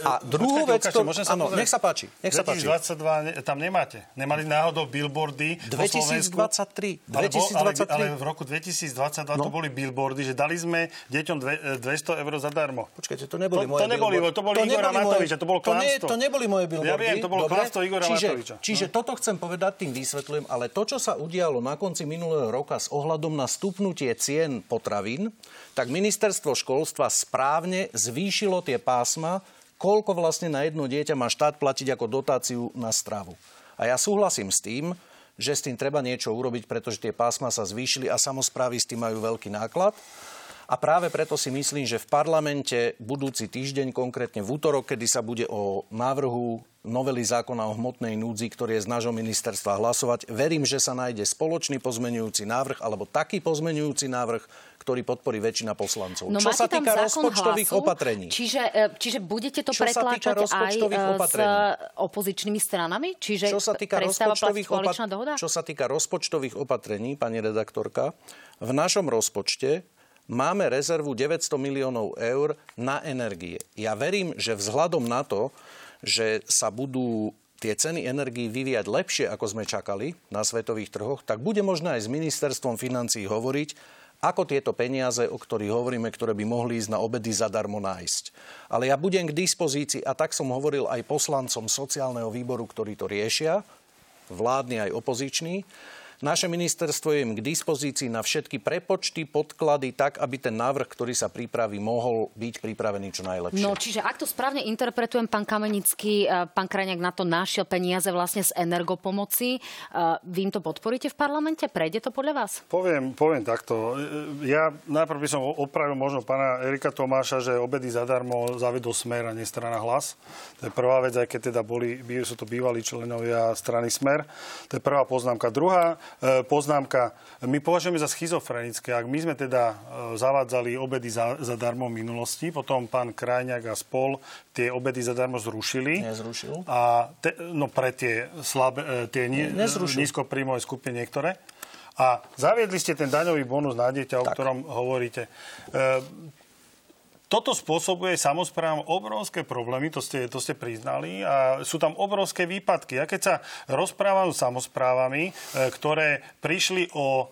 A druhú vec, to... Áno, nech sa páči. Nech sa páči. dvetisícdvadsaťdva tam nemáte. Nemali náhodou billboardy po Slovensku. dvetisícdvadsaťtri. Ale, ale v roku dvetisícdvadsaťdva no. to boli billboardy, že dali sme deťom dvesto eur zadarmo. Počkajte, to neboli to, moje to neboli, billboardy. To boli to Igora Matoviča, to bolo klamstvo. To neboli moje billboardy. Ja viem, to bolo klamstvo Igora Matoviča. Čiže toto chcem povedať, tým vysvetľujem, ale to, čo sa udialo na konci minulého roka s ohľadom na stupnutie cien potravín, tak Ministerstvo školstva správne zvýšilo tie pásma, koľko vlastne na jedno dieťa má štát platiť ako dotáciu na stravu. A ja súhlasím s tým, že s tým treba niečo urobiť, pretože tie pásma sa zvýšili a samosprávy s tým majú veľký náklad. A práve preto si myslím, že v parlamente budúci týždeň, konkrétne v útorok, kedy sa bude o návrhu novely zákona o hmotnej núdzi, ktorý je z nášho ministerstva, hlasovať, verím, že sa nájde spoločný pozmeňujúci návrh alebo taký pozmeňujúci návrh, ktorý podporí väčšina poslancov. No, čo sa týka rozpočtových Hlasu, opatrení. Čiže, čiže budete to čo pretláčať aj s opozičnými stranami? Čiže čo sa týka rozpočtových opatrení, dohoda? Čo sa týka rozpočtových opatrení, pani redaktorka, v našom rozpočte máme rezervu deväťsto miliónov eur na energie. Ja verím, že vzhľadom na to, že sa budú tie ceny energií vyvíjať lepšie, ako sme čakali na svetových trhoch, tak bude možné aj s ministerstvom financií hovoriť, ako tieto peniaze, o ktorých hovoríme, ktoré by mohli ísť na obedy zadarmo nájsť. Ale ja budem k dispozícii, a tak som hovoril aj poslancom sociálneho výboru, ktorí to riešia, vládni aj opoziční. Naše ministerstvo je im k dispozícii na všetky prepočty, podklady, tak, aby ten návrh, ktorý sa pripraví, mohol byť pripravený čo najlepšie. No, čiže ak to správne interpretujem, pán Kamenický, pán Krajniak na to našiel peniaze vlastne z energopomoci. Vy im to podporíte v parlamente? Prejde to podľa vás? Poviem, poviem takto. Ja najprv by som opravil možno pána Erika Tomáša, že obedy zadarmo zavedol Smer a nie strana Hlas. To je prvá vec, aj keď teda boli, sú to bývalí členovia strany Smer. To je prvá poznámka. Druhá, poznámka. My považujeme za schizofrenické, ak my sme teda zavádzali obedy zadarmo v minulosti, potom pán Krajniak a spol tie obedy zadarmo zrušili. Nezrušil. A te, no pre tie, slabé, tie ne, nízkopríjmové skupiny niektoré. A zaviedli ste ten daňový bonus na dieťa, tak, o ktorom hovoríte. E, Toto spôsobuje samosprávam obrovské problémy, to ste, to ste priznali, a sú tam obrovské výpadky. Ja keď sa rozprávam s samosprávami, ktoré prišli o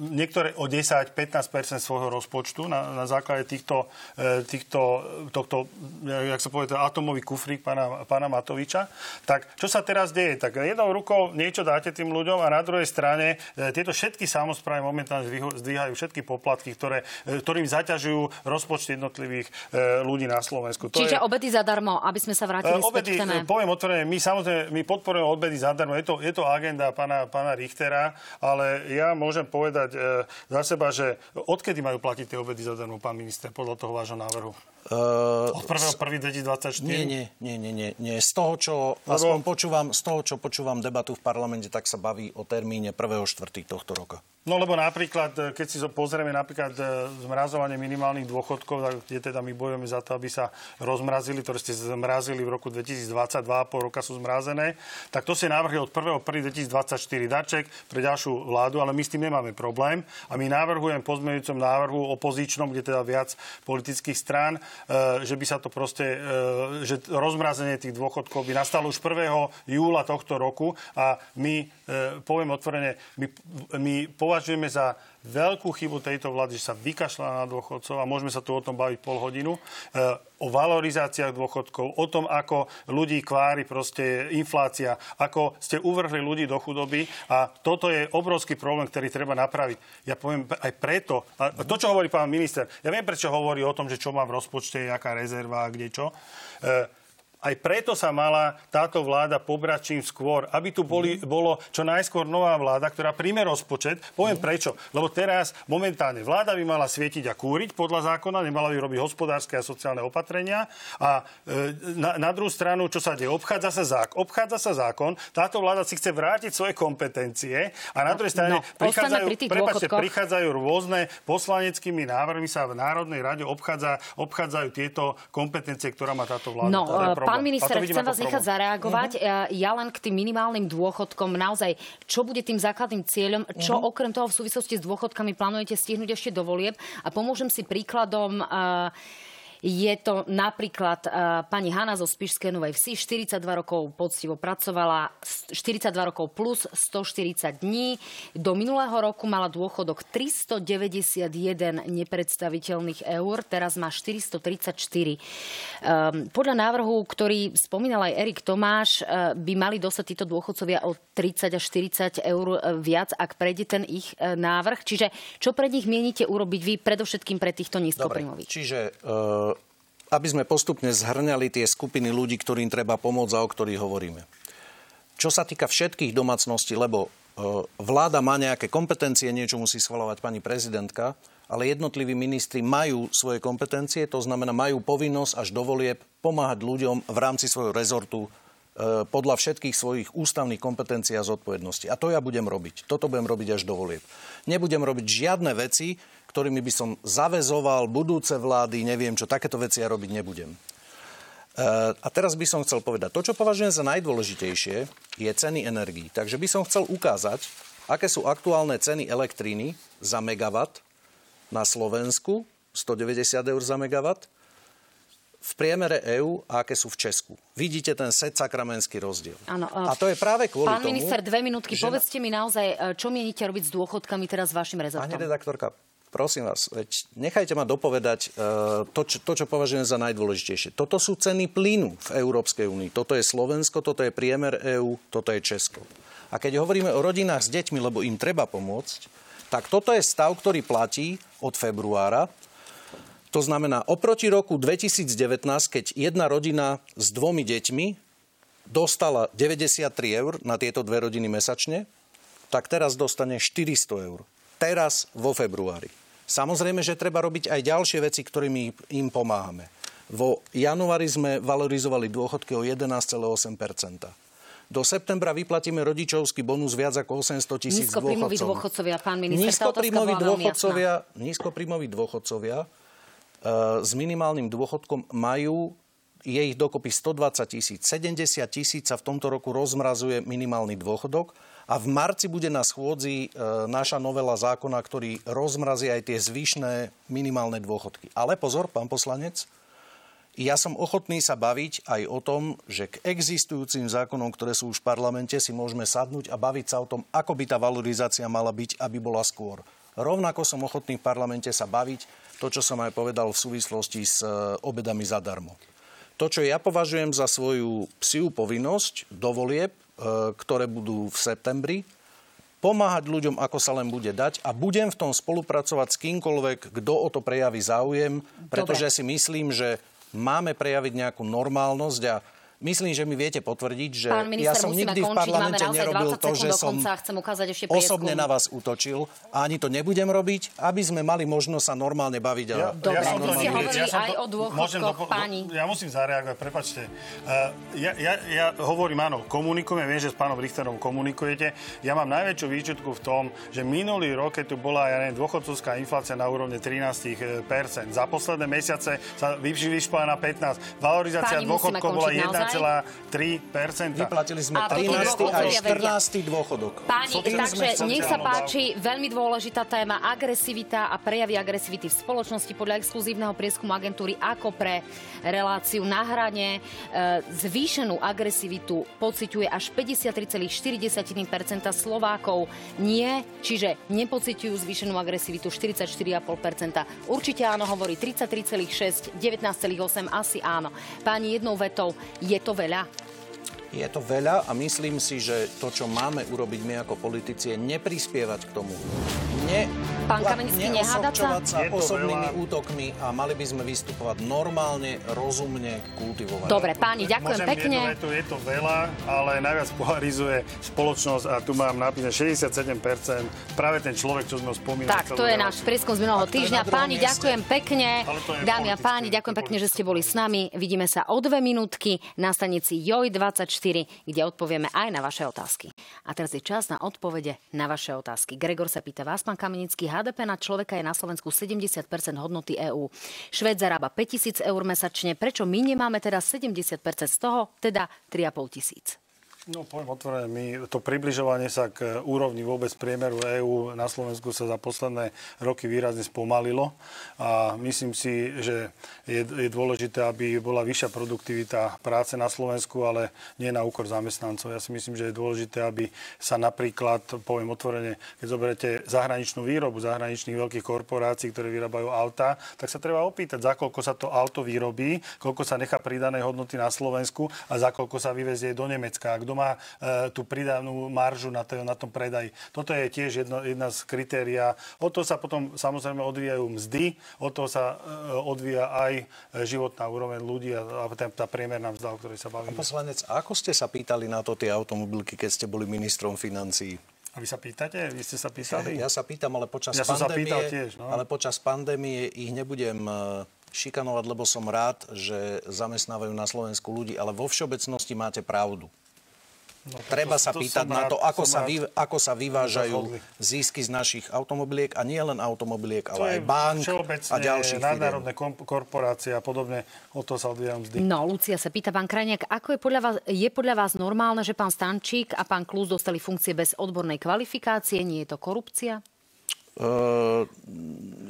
niektoré o desať až pätnásť percent svojho rozpočtu na, na základe týchto, týchto tohto, jak sa povie, atomový kufrík pána, pána Matoviča. Tak čo sa teraz deje? Tak jednou rukou niečo dáte tým ľuďom a na druhej strane tieto všetky samosprávy momentálne zdvíhajú všetky poplatky, ktoré, ktorým zaťažujú rozpočty jednotlivých ľudí na Slovensku. To Čiže je... obedy zadarmo, aby sme sa vrátili obedy, späť k téme. Poviem otvorene, my samozrejme my podporujeme obedy zadarmo. Je to, je to agenda pána, pána Richtera, ale ja môžem povedať e, za seba, že odkedy majú platiť tie obedy zadarmo, pán minister, podľa toho vášho návrhu? Uh, Od prvého prvého dvetisícdvadsaťštyri? Nie, nie, nie, nie, nie. Z toho, čo Lebo... aspoň počúvam, z toho, čo počúvam debatu v parlamente, tak sa baví o termíne prvého štvrtého tohto roka. No lebo napríklad, keď si pozrieme napríklad zmrazovanie minimálnych dôchodkov, kde teda my bojujeme za to, aby sa rozmrazili, ktoré ste zmrazili v roku dvetisícdvadsaťdva, pol roka sú zmrazené, tak to ste návrhy od prvého prvého dvetisícdvadsaťštyri darček pre ďalšiu vládu, ale my s tým nemáme problém a my navrhujem pozmeňujúcom návrhu opozičnom, kde teda viac politických strán, že by sa to proste, že rozmrazenie tých dôchodkov by nastalo už prvého júla tohto roku a my, poviem otvorene, my, my považujeme za veľkú chybu tejto vlády, že sa vykašľala na dôchodcov a môžeme sa tu o tom baviť pol hodinu, o valorizáciách dôchodkov, o tom, ako ľudí kvári proste inflácia, ako ste uvrhli ľudí do chudoby a toto je obrovský problém, ktorý treba napraviť. Ja poviem aj preto, a to, čo hovorí pán minister, ja viem, prečo hovorí o tom, že čo má v rozpočte, aká rezerva a kde čo. Aj preto sa mala táto vláda pobrať čím skôr, aby tu boli, bolo čo najskôr nová vláda, ktorá príjme rozpočet. Poviem mm. prečo. Lebo teraz momentálne vláda by mala svietiť a kúriť podľa zákona, nemala by robiť hospodárske a sociálne opatrenia. A na, na druhú stranu, čo sa deje? Obchádza sa, zákon, obchádza sa zákon, táto vláda si chce vrátiť svoje kompetencie a na druhej strane no, prichádzajú, prepáčte, prichádzajú rôzne poslaneckými návrhmi sa v Národnej rade obchádza, obchádzajú tieto kompetencie, ktorá má táto vláda. No, pán minister, chcem vás nechať zareagovať. Uh-huh. Ja len k tým minimálnym dôchodkom. Naozaj, čo bude tým základným cieľom? Čo uh-huh. okrem toho v súvislosti s dôchodkami plánujete stihnúť ešte do volieb? A pomôžem si príkladom... Uh... Je to napríklad uh, pani Hana zo Spišskej Novej Vsi, štyridsaťdva rokov poctivo pracovala, štyridsaťdva rokov plus stoštyridsať dní. Do minulého roku mala dôchodok tristodeväťdesiatjeden nepredstaviteľných eur, teraz má štyristotridsaťštyri. Um, podľa návrhu, ktorý spomínal aj Erik Tomáš, uh, by mali dostať títo dôchodcovia o tridsať až štyridsať eur viac, ak prejde ten ich uh, návrh. Čiže čo pre nich mienite urobiť vy, predovšetkým pre týchto nízkopríjmových? Dobre, čiže... Uh... aby sme postupne zhrňali tie skupiny ľudí, ktorým treba pomôcť a o ktorých hovoríme. Čo sa týka všetkých domácností, lebo vláda má nejaké kompetencie, niečo musí schvaľovať pani prezidentka, ale jednotliví ministri majú svoje kompetencie, to znamená majú povinnosť až do volieb pomáhať ľuďom v rámci svojho rezortu podľa všetkých svojich ústavných kompetencií a zodpovedností. A to ja budem robiť. Toto budem robiť až do volieb. Nebudem robiť žiadne veci, ktorými by som zaväzoval budúce vlády, neviem čo, takéto veci ja robiť nebudem. E, a teraz by som chcel povedať, to, čo považujem za najdôležitejšie, je ceny energií. Takže by som chcel ukázať, aké sú aktuálne ceny elektriny za megawatt na Slovensku, stodeväťdesiat eur za megawatt, v priemere EÚ a aké sú v Česku. Vidíte ten set sakramenský rozdiel. Áno. A to je práve kvôli pán tomu... Pán minister, dve minútky, že... povedzte mi naozaj, čo mienite robiť s dôchodkami teraz s vašim rezortom? Pani redaktorka, prosím vás, nechajte ma dopovedať uh, to, čo, to, čo považujem za najdôležitejšie. Toto sú ceny plynu v Európskej únii. Toto je Slovensko, toto je priemer EÚ, toto je Česko. A keď hovoríme o rodinách s deťmi, lebo im treba pomôcť, tak toto je stav, ktorý platí od februára. To znamená, oproti roku dvetisícdevätnásť, keď jedna rodina s dvomi deťmi dostala deväťdesiattri eur na tieto dve rodiny mesačne, tak teraz dostane štyristo eur. Teraz vo februári. Samozrejme, že treba robiť aj ďalšie veci, ktorými im pomáhame. Vo januári sme valorizovali dôchodky o jedenásť celá osem percenta. Do septembra vyplatíme rodičovský bonus viac ako osemsto tisíc dôchodcov. Nízkopríjmoví dôchodcovia, pán minister, tá otázka bola veľmi jasná. Nízkopríjmoví dôchodcovia uh, s minimálnym dôchodkom majú, je ich dokopy stodvadsať tisíc. sedemdesiat tisíc sa v tomto roku rozmrazuje minimálny dôchodok a v marci bude na schôdzi uh, naša novela zákona, ktorý rozmrazí aj tie zvyšné minimálne dôchodky. Ale pozor, pán poslanec, ja som ochotný sa baviť aj o tom, že k existujúcim zákonom, ktoré sú už v parlamente, si môžeme sadnúť a baviť sa o tom, ako by tá valorizácia mala byť, aby bola skôr. Rovnako som ochotný v parlamente sa baviť to, čo som aj povedal v súvislosti s obedami zadarmo. To, čo ja považujem za svoju psiu povinnosť do volieb, ktoré budú v septembri, pomáhať ľuďom, ako sa len bude dať a budem v tom spolupracovať s kýmkoľvek, kto o to prejaví záujem, pretože dobre, si myslím, že máme prejaviť nejakú normálnosť a myslím, že mi viete potvrdiť, že minister, ja som nikdy končiť, v parlamente nerobil to, že som osobne na vás útočil a ani to nebudem robiť, aby sme mali možnosť sa normálne baviť. A ja, dobre, ja vy ste hovorili ja aj to, o dôchodkoch, do, páni. Ja musím zareagovať, prepáčte. Uh, ja, ja, ja hovorím, áno, komunikujem, viem, že s pánom Richterom komunikujete. Ja mám najväčšiu výčitku v tom, že minulý rok, keď tu bola, ja neviem, dôchodcovská inflácia na úrovni trinásť percent. Za posledné mesiace sa vyšla na pätnásť percent. Valorizácia dôchodkov bola jeden celá tri percenta. Vyplatili sme trinásty a štrnásty dôchodok. Páni, takže nech sa páči, veľmi dôležitá téma, agresivita a prejavy agresivity v spoločnosti podľa exkluzívneho prieskumu agentúry Ako pre reláciu Na hrane. Zvýšenú agresivitu pociťuje až päťdesiattri celá štyri percenta Slovákov. Nie, čiže nepociťujú zvýšenú agresivitu štyridsaťštyri celá päť percenta. Určite áno, hovorí tridsaťtri celá šesť percenta, devätnásť celá osem percenta, asi áno. Páni, jednou vetou, je to veľa? Je to veľa a myslím si, že to, čo máme urobiť my ako politici, je neprispievať k tomu. Ne, Pán Kamenický, nehádať sa? sa osobnými veľa. útokmi a mali by sme vystupovať normálne, rozumne, kultivovať. Dobre, páni, ďakujem Môžem pekne. Jedno, je, to, je to veľa, ale najviac polarizuje spoločnosť a tu mám napísané šesťdesiatsedem percent práve ten človek, čo sme ho spomínali. Tak, to je náš prieskum z minulého týždňa. Páni, mieste. ďakujem pekne. Dámy a páni, ďakujem pekne, že ste boli s nami. Vidíme sa o dve minútky na stanici joj dvadsaťštyri, kde odpovieme aj na vaše otázky. A teraz je čas na odpovede na vaše otázky. Gregor sa pýta vás, pán Kamenický, há dé pé na človeka je na Slovensku sedemdesiat percent hodnoty EÚ. Švéd zarába päťtisíc eur mesačne. Prečo my nemáme teda sedemdesiat percent z toho, teda tri a pol tisíc? No, poviem otvorene, my to približovanie sa k úrovni vôbec priemeru EÚ na Slovensku sa za posledné roky výrazne spomalilo a myslím si, že je, je dôležité, aby bola vyššia produktivita práce na Slovensku, ale nie na úkor zamestnancov. Ja si myslím, že je dôležité, aby sa napríklad, poviem otvorene, keď zoberete zahraničnú výrobu zahraničných veľkých korporácií, ktoré vyrábajú auta, tak sa treba opýtať, za koľko sa to auto vyrobí, koľko sa nechá pridanej hodnoty na Slovensku a za koľko sa vyvezie do Nemecka. Kto má e, tú pridanú maržu na, to, na tom predaji. Toto je tiež jedno, jedna z kritérií. Od toho sa potom samozrejme odvíjajú mzdy, od toho sa e, odvíja aj životná úroveň ľudí a, a tá, tá priemerná mzda, o ktorej sa bavíme. Pán poslanec, ako ste sa pýtali na to tie automobilky, keď ste boli ministrom financií? A vy sa pýtate? Vy ste sa pýtali? Ja, ja sa pýtam, ale počas ja pandémie, tiež, no? ale počas pandémie ich nebudem šikanovať, lebo som rád, že zamestnávajú na Slovensku ľudí, ale vo všeobecnosti máte pravdu. No, Treba to, sa to pýtať na to, ako sa, vy, ako sa vyvážajú zisky z našich automobiliek a nie len automobiliek, ale aj bank a ďalších firiem. Nadnárodné korporácie a podobne, o to sa odvíjam vždy. No, Lucia sa pýta, pán Krajniak, ako je podľa vás, je podľa vás normálne, že pán Stančík a pán Klus dostali funkcie bez odbornej kvalifikácie? Nie je to korupcia? Uh,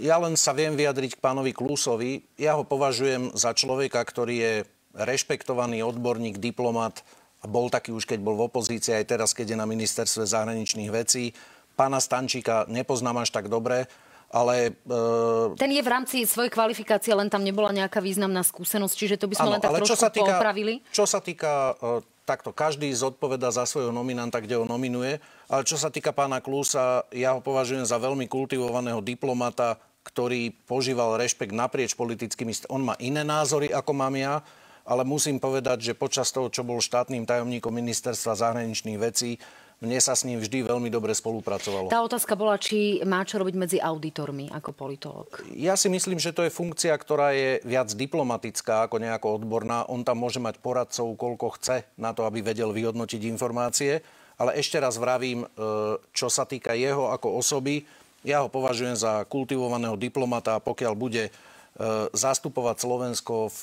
ja len sa viem vyjadriť k pánovi Klusovi. Ja ho považujem za človeka, ktorý je rešpektovaný odborník, diplomat, a bol taký už, keď bol v opozícii, aj teraz, keď je na ministerstve zahraničných vecí. Pána Stančíka nepoznám až tak dobre, ale... E... Ten je v rámci svojej kvalifikácie, len tam nebola nejaká významná skúsenosť, čiže to by sme ano, len tak trošku čo týka, poopravili. Čo sa týka... E... Takto každý zodpovedá za svojho nominanta, kde ho nominuje. Ale čo sa týka pána Klusa, ja ho považujem za veľmi kultivovaného diplomata, ktorý požíval rešpekt naprieč politickými... St- on má iné názory, ako mám ja. Ale musím povedať, že počas toho, čo bol štátnym tajomníkom ministerstva zahraničných vecí, mne sa s ním vždy veľmi dobre spolupracovalo. Tá otázka bola, či má čo robiť medzi auditormi ako politológ. Ja si myslím, že to je funkcia, ktorá je viac diplomatická ako nejako odborná. On tam môže mať poradcov, koľko chce, na to, aby vedel vyhodnotiť informácie. Ale ešte raz vravím, čo sa týka jeho ako osoby, ja ho považujem za kultivovaného diplomata, a pokiaľ bude zastupovať Slovensko v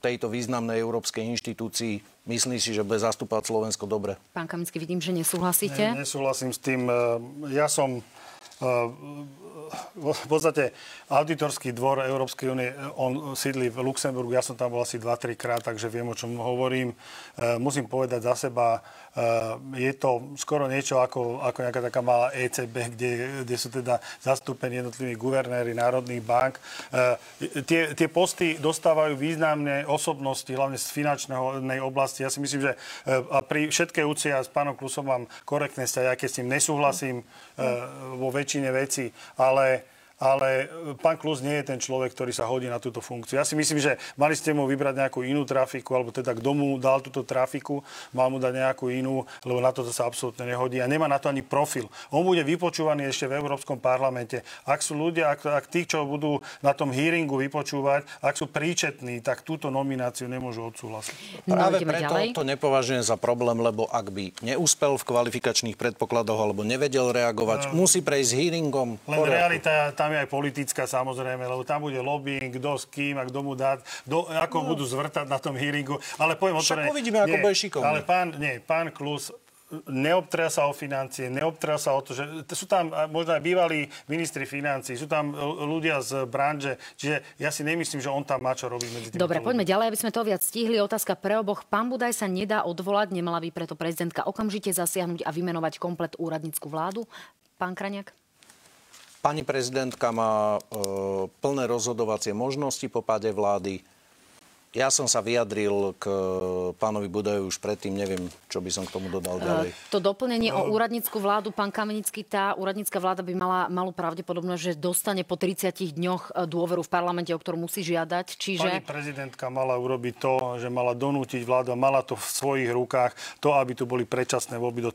tejto významnej európskej inštitúcii, myslím si, že bude zastupovať Slovensko dobre. Pán Kamenický, vidím, že nesúhlasíte. Ne, nesúhlasím s tým. Ja som v podstate auditorský dvor Európskej únie, on sídli v Luxemburgu, ja som tam bol asi dva tri krát, takže viem, o čom hovorím. Musím povedať za seba, je to skoro niečo ako, ako nejaká taká malá é cé bé, kde, kde sú teda zastúpení jednotliví guvernéri národných bank. E, tie, tie posty dostávajú významné osobnosti, hlavne z finančnej oblasti. Ja si myslím, že a pri všetkej úcte ja s pánom Klusom mám korektné vzťahy, aj keď s ním nesúhlasím e, vo väčšine vecí, ale... Ale pán Klus nie je ten človek, ktorý sa hodí na túto funkciu. Ja si myslím, že mali ste mu vybrať nejakú inú trafiku, alebo teda kto mu dal túto trafiku, mal mu dať nejakú inú, lebo na to sa absolútne nehodí a nemá na to ani profil. On bude vypočúvaný ešte v Európskom parlamente. Ak sú ľudia, ak, ak tí, čo budú na tom hearingu vypočúvať, ak sú príčetní, tak túto nomináciu nemôžu odsúhlasiť. No, práve preto ďalej. To nepovažujem za problém, lebo ak by neúspel v kvalifikačných predpokladoch alebo nevedel reagovať, no, musí prejsť hearingom. Len realita tam aj politická, samozrejme, lebo tam bude lobbying, kto s kým a kto mu dá, do, ako no. budú zvrtať na tom hearingu. Ale poviem otvorene, však uvidíme, ako bude šikovný. Ale pán, nie, pán Klus neobtrá sa o financie, neobtrá sa o to, že sú tam možno aj bývalí ministri financií, sú tam ľudia z branže, čiže ja si nemyslím, že on tam má čo robiť medzi tými. Dobre, poďme ľudí. Ďalej, aby sme to viac stihli. Otázka pre oboch. Pán Budaj sa nedá odvolať, nemala by preto prezidentka okamžite zasiahnuť a vymenovať komplet úradnícku vládu. Pán Krajniak? Pani prezidentka má e, plné rozhodovacie možnosti po páde vlády. Ja som sa vyjadril k pánovi Budajovi už predtým, neviem, čo by som k tomu dodal ďalej. E, to doplnenie no. o úradnícku vládu, pán Kamenický, tá úradnícka vláda by mala malú pravdepodobnosť, že dostane po tridsiatich dňoch dôveru v parlamente, o ktorú musí žiadať. Čiže... Pani prezidentka mala urobiť to, že mala donútiť vládu, mala to v svojich rukách, to, aby tu boli predčasné voľby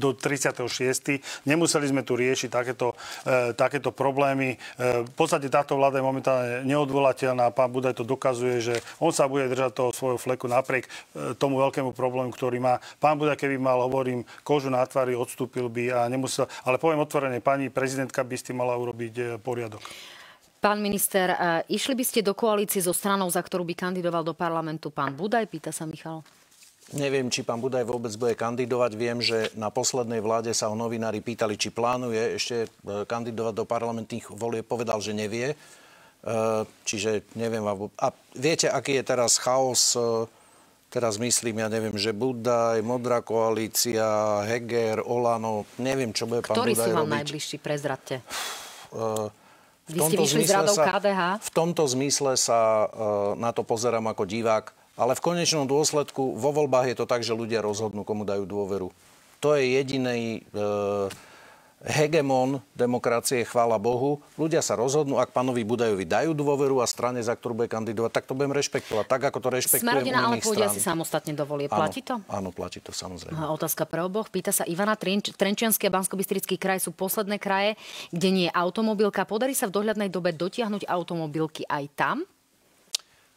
do tridsiateho šiesteho Nemuseli sme tu riešiť takéto, e, takéto problémy. E, v podstate táto vláda je momentálne neodvolateľná. Pán Budaj to dokazuje, že on sa bude držať toho svojho fleku napriek tomu veľkému problému, ktorý má. Pán Budaj, keby mal, hovorím, kožu na tvári, odstúpil by a nemusel. Ale poviem otvorene, pani prezidentka by ste mala urobiť poriadok. Pán minister, išli by ste do koalície so stranou, za ktorú by kandidoval do parlamentu pán Budaj? Pýta sa Michal. Neviem, či pán Budaj vôbec bude kandidovať. Viem, že na poslednej vláde sa ho novinári pýtali, či plánuje ešte kandidovať do parlamentných volieb. Povedal, že nevie. Čiže neviem, a viete, aký je teraz chaos, teraz myslím, ja neviem, že Budaj, Modrá koalícia, Heger, Olano, neviem, čo bude pán Budaj robiť. Ktorý sú vám najbližší, prezradte. Vy ste vyšli z radou ká dé há? V tomto zmysle sa na to pozerám ako divák, ale v konečnom dôsledku vo voľbách je to tak, že ľudia rozhodnú, komu dajú dôveru. To je jediný... hegemon demokracie, chvála Bohu. Ľudia sa rozhodnú, ak pánovi Budajovi dajú dôveru a strane, za ktorú bude kandidovať, tak to budem rešpektovať. Tak, ako to rešpektujem u iných strán. Smer ale pôjde si samostatne do volieb. Platí to? Áno, platí to, samozrejme. A otázka pre oboch. Pýta sa Ivana. Trenč- Trenčiansky a Banskobystrický kraj sú posledné kraje, kde nie je automobilka. Podarí sa v dohľadnej dobe dotiahnuť automobilky aj tam?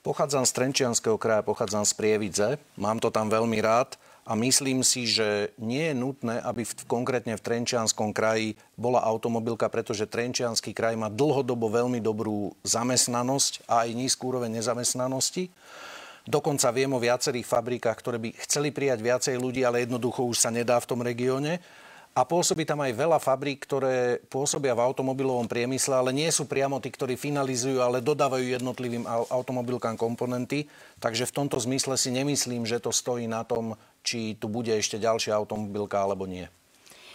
Pochádzam z Trenčianskeho kraja, pochádzam z Prievidze. Mám to tam veľmi rád. A myslím si, že nie je nutné, aby v, konkrétne v Trenčianskom kraji bola automobilka, pretože Trenčiansky kraj má dlhodobo veľmi dobrú zamestnanosť a aj nízku úroveň nezamestnanosti. Dokonca viem o viacerých fabrikách, ktoré by chceli prijať viacej ľudí, ale jednoducho už sa nedá v tom regióne. A pôsobí tam aj veľa fabrík, ktoré pôsobia v automobilovom priemysle, ale nie sú priamo tí, ktorí finalizujú, ale dodávajú jednotlivým automobilkám komponenty. Takže v tomto zmysle si nemyslím, že to stojí na tom, či tu bude ešte ďalšia automobilka alebo nie.